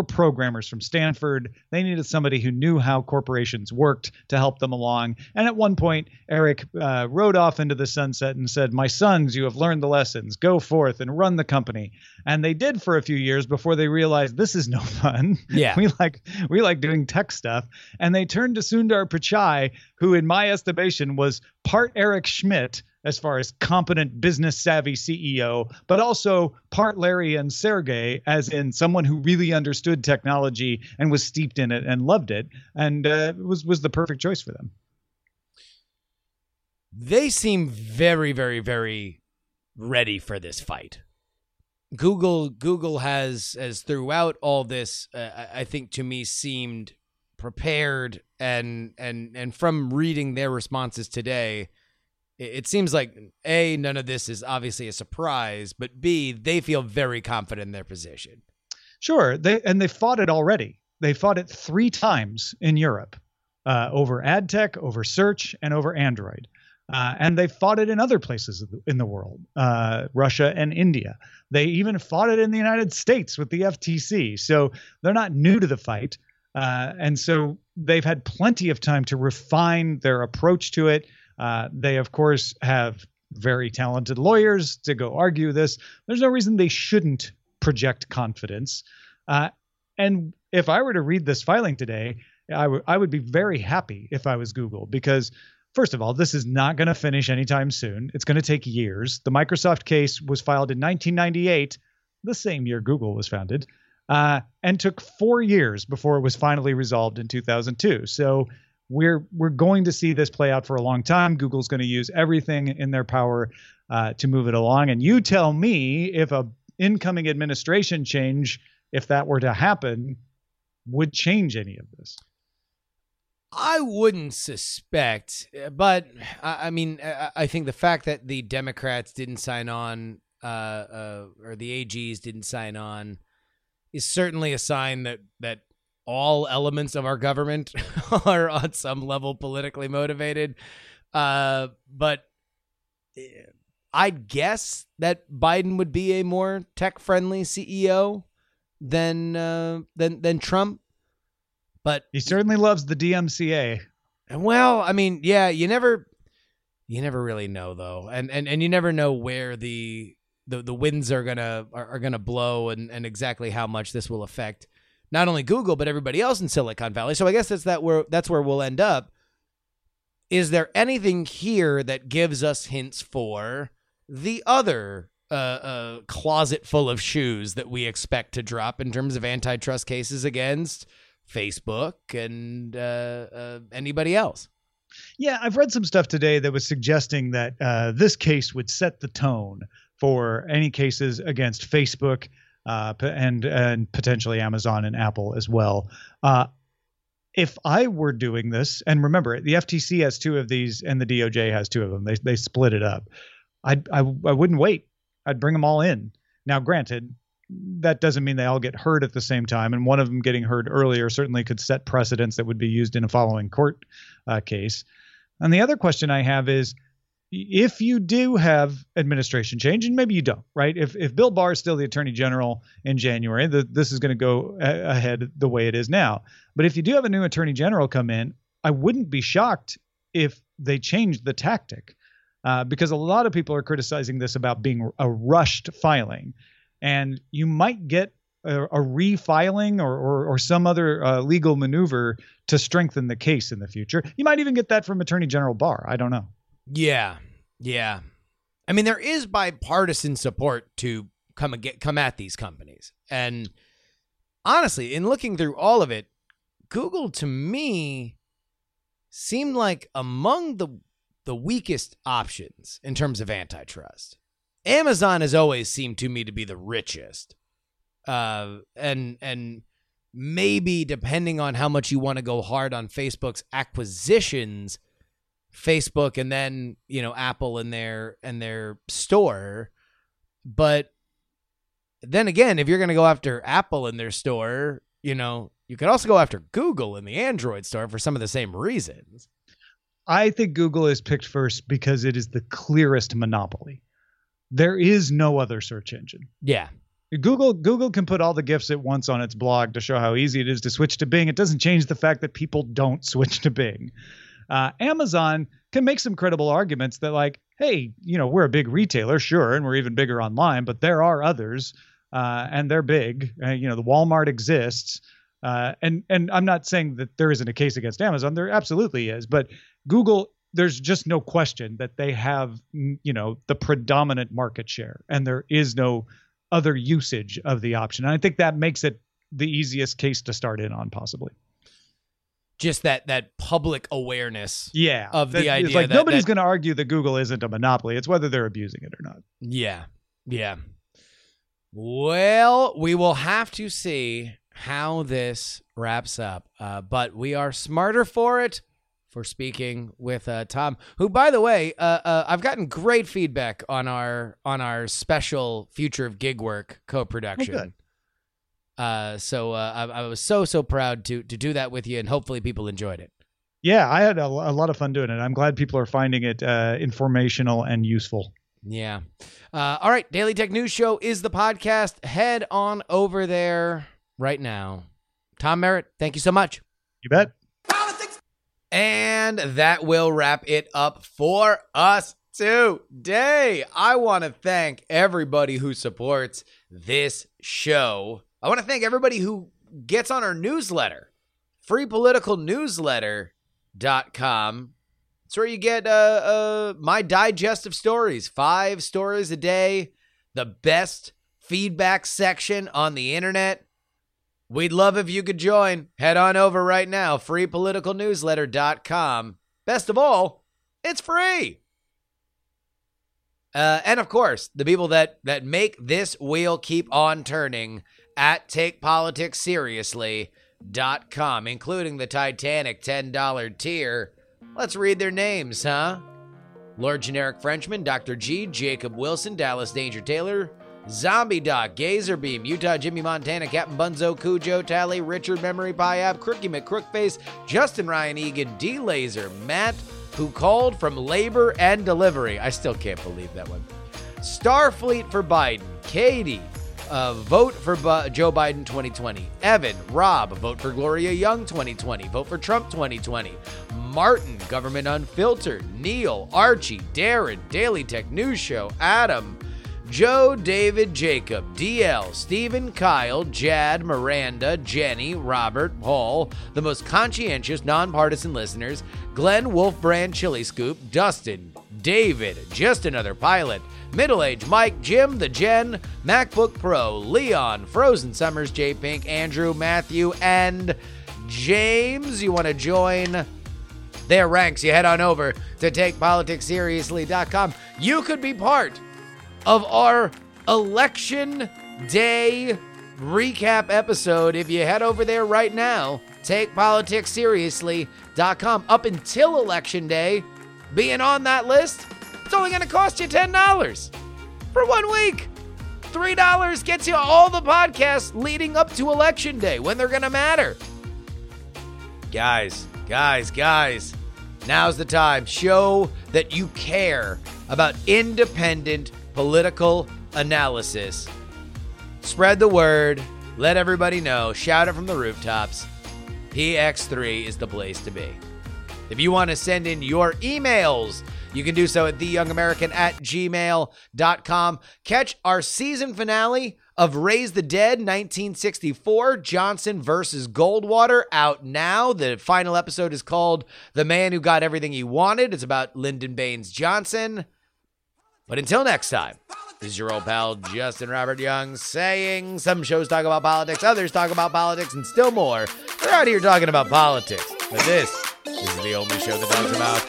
programmers from Stanford. They needed somebody who knew how corporations worked to help them along. And at one point, Eric rode off into the sunset and said, "My sons, you have learned the lessons. Go forth and run the company." And they did for a few years before they realized this is no fun. Yeah. We like doing tech stuff. And they turned to Sundar Pichai, who in my estimation was part Eric Schmidt, as far as competent, business-savvy CEO, but also part Larry and Sergey, as in someone who really understood technology and was steeped in it and loved it, and was the perfect choice for them. They seem very, very, very ready for this fight. Google has throughout all this, I think, to me, seemed prepared, and from reading their responses today, it seems like, A, none of this is obviously a surprise, but B, they feel very confident in their position. Sure. They fought it already. They fought it 3 times in Europe, over ad tech, over search, and over Android. And they fought it in other places in the world, Russia and India. They even fought it in the United States with the FTC. So they're not new to the fight. And so they've had plenty of time to refine their approach to it. They, of course, have very talented lawyers to go argue this. There's no reason they shouldn't project confidence. And if I were to read this filing today, I would be very happy if I was Google, because, first of all, this is not going to finish anytime soon. It's going to take years. The Microsoft case was filed in 1998, the same year Google was founded, and took 4 years before it was finally resolved in 2002. So We're going to see this play out for a long time. Google's going to use everything in their power to move it along. And you tell me if an incoming administration change, if that were to happen, would change any of this. I wouldn't suspect, but I mean, I think the fact that the Democrats didn't sign on or the AGs didn't sign on is certainly a sign that all elements of our government are on some level politically motivated. But I'd guess that Biden would be a more tech-friendly CEO than Trump. But he certainly loves the DMCA. Well, I mean, yeah, you never really know though. And you never know where the winds are gonna blow and exactly how much this will affect not only Google, but everybody else in Silicon Valley. So I guess that's where we'll end up. Is there anything here that gives us hints for the other closet full of shoes that we expect to drop in terms of antitrust cases against Facebook and anybody else? Yeah, I've read some stuff today that was suggesting that this case would set the tone for any cases against Facebook and potentially Amazon and Apple as well. If I were doing this, and remember, the FTC has 2 of these and the DOJ has 2 of them. They split it up. I wouldn't wait. I'd bring them all in. Now, granted, that doesn't mean they all get heard at the same time, and one of them getting heard earlier certainly could set precedents that would be used in a following court case. And the other question I have is, if you do have administration change, and maybe you don't, right? If Bill Barr is still the attorney general in January, this is going to go ahead the way it is now. But if you do have a new attorney general come in, I wouldn't be shocked if they changed the tactic, because a lot of people are criticizing this about being a rushed filing. And you might get a refiling or some other legal maneuver to strengthen the case in the future. You might even get that from Attorney General Barr. I don't know. Yeah. I mean, there is bipartisan support to come at these companies. And honestly, in looking through all of it, Google to me seemed like among the weakest options in terms of antitrust. Amazon has always seemed to me to be the richest. And maybe depending on how much you want to go hard on Facebook's acquisitions, Facebook and then, you know, Apple and their store. But then again, if you're going to go after Apple and their store, you know, You could also go after Google in the Android store for some of the same reasons. I think Google is picked first because it is the clearest monopoly. There is no other search engine. Yeah. Google can put all the GIFs at once on its blog to show how easy it is to switch to Bing. It doesn't change the fact that people don't switch to Bing. Amazon can make some credible arguments that, like, hey, you know, we're a big retailer, sure, and we're even bigger online, but there are others, and they're big. You know, the Walmart exists. And I'm not saying that there isn't a case against Amazon. There absolutely is. But Google, there's just no question that they have, you know, the predominant market share, and there is no other usage of the option. And I think that makes it the easiest case to start in on, possibly. Just that public awareness of the idea. It's like nobody's going to argue that Google isn't a monopoly. It's whether they're abusing it or not. Yeah. Yeah. Well, we will have to see how this wraps up. But we are smarter for it, for speaking with Tom, who, by the way, I've gotten great feedback on our special Future of Gig Work co-production. Oh, good. So I was so proud to do that with you, and hopefully people enjoyed it. Yeah, I had a lot of fun doing it. I'm glad people are finding it informational and useful. Yeah. All right. Daily Tech News Show is the podcast. Head on over there right now. Tom Merritt, thank you so much. You bet. And that will wrap it up for us today. I want to thank everybody who supports this show. I want to thank everybody who gets on our newsletter, freepoliticalnewsletter.com. It's where you get my digest of stories, 5 stories a day, the best feedback section on the internet. We'd love if you could join. Head on over right now, freepoliticalnewsletter.com. Best of all, it's free. And of course, the people that make this wheel keep on turning at TakePoliticsSeriously.com, including the Titanic $10 tier. Let's read their names, huh? Lord Generic Frenchman, Dr. G, Jacob Wilson, Dallas Danger Taylor, Zombie Doc, Gazer Beam, Utah Jimmy Montana, Captain Bunzo, Cujo, Tally, Richard, Memory Pie App, Crookie McCrookface, Justin Ryan Egan, D-Laser, Matt, who called from labor and delivery. I still can't believe that one. Starfleet for Biden, Katie, vote for Joe Biden 2020. Evan, Rob, vote for Gloria Young 2020. Vote for Trump 2020. Martin, Government Unfiltered. Neil, Archie, Darren, Daily Tech News Show, Adam, Joe, David, Jacob, DL, Stephen, Kyle, Jad, Miranda, Jenny, Robert, Paul, the most conscientious nonpartisan listeners, Glenn, Wolfbrand, Chili Scoop, Dustin, David, Just Another Pilot, Middle Age Mike, Jim, The Gen, MacBook Pro, Leon, Frozen Summers, J Pink, Andrew, Matthew, and James. You want to join their ranks? You head on over to TakePoliticsSeriously.com. You could be part of our election day recap episode if you head over there right now. TakePoliticsSeriously.com. Up until election day, being on that list, it's only going to cost you $10 for 1 week. $3 gets you all the podcasts leading up to election day when they're going to matter. Guys, now's the time. Show that you care about independent political analysis. Spread the word. Let everybody know. Shout it from the rooftops. PX3 is the place to be. If you want to send in your emails, you can do so at theyoungamerican@gmail.com. Catch our season finale of Raise the Dead 1964, Johnson versus Goldwater, out now. The final episode is called The Man Who Got Everything He Wanted. It's about Lyndon Baines Johnson. But until next time, this is your old pal Justin Robert Young saying some shows talk about politics, others talk about politics, and still more. We're out here talking about politics. But this is the only show that talks about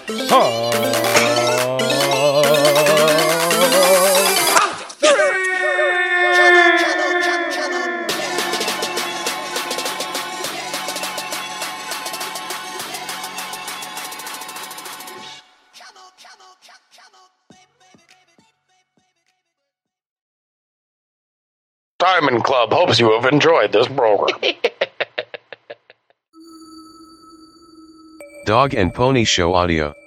Diamond Club hopes you have enjoyed this program. Dog and Pony Show audio.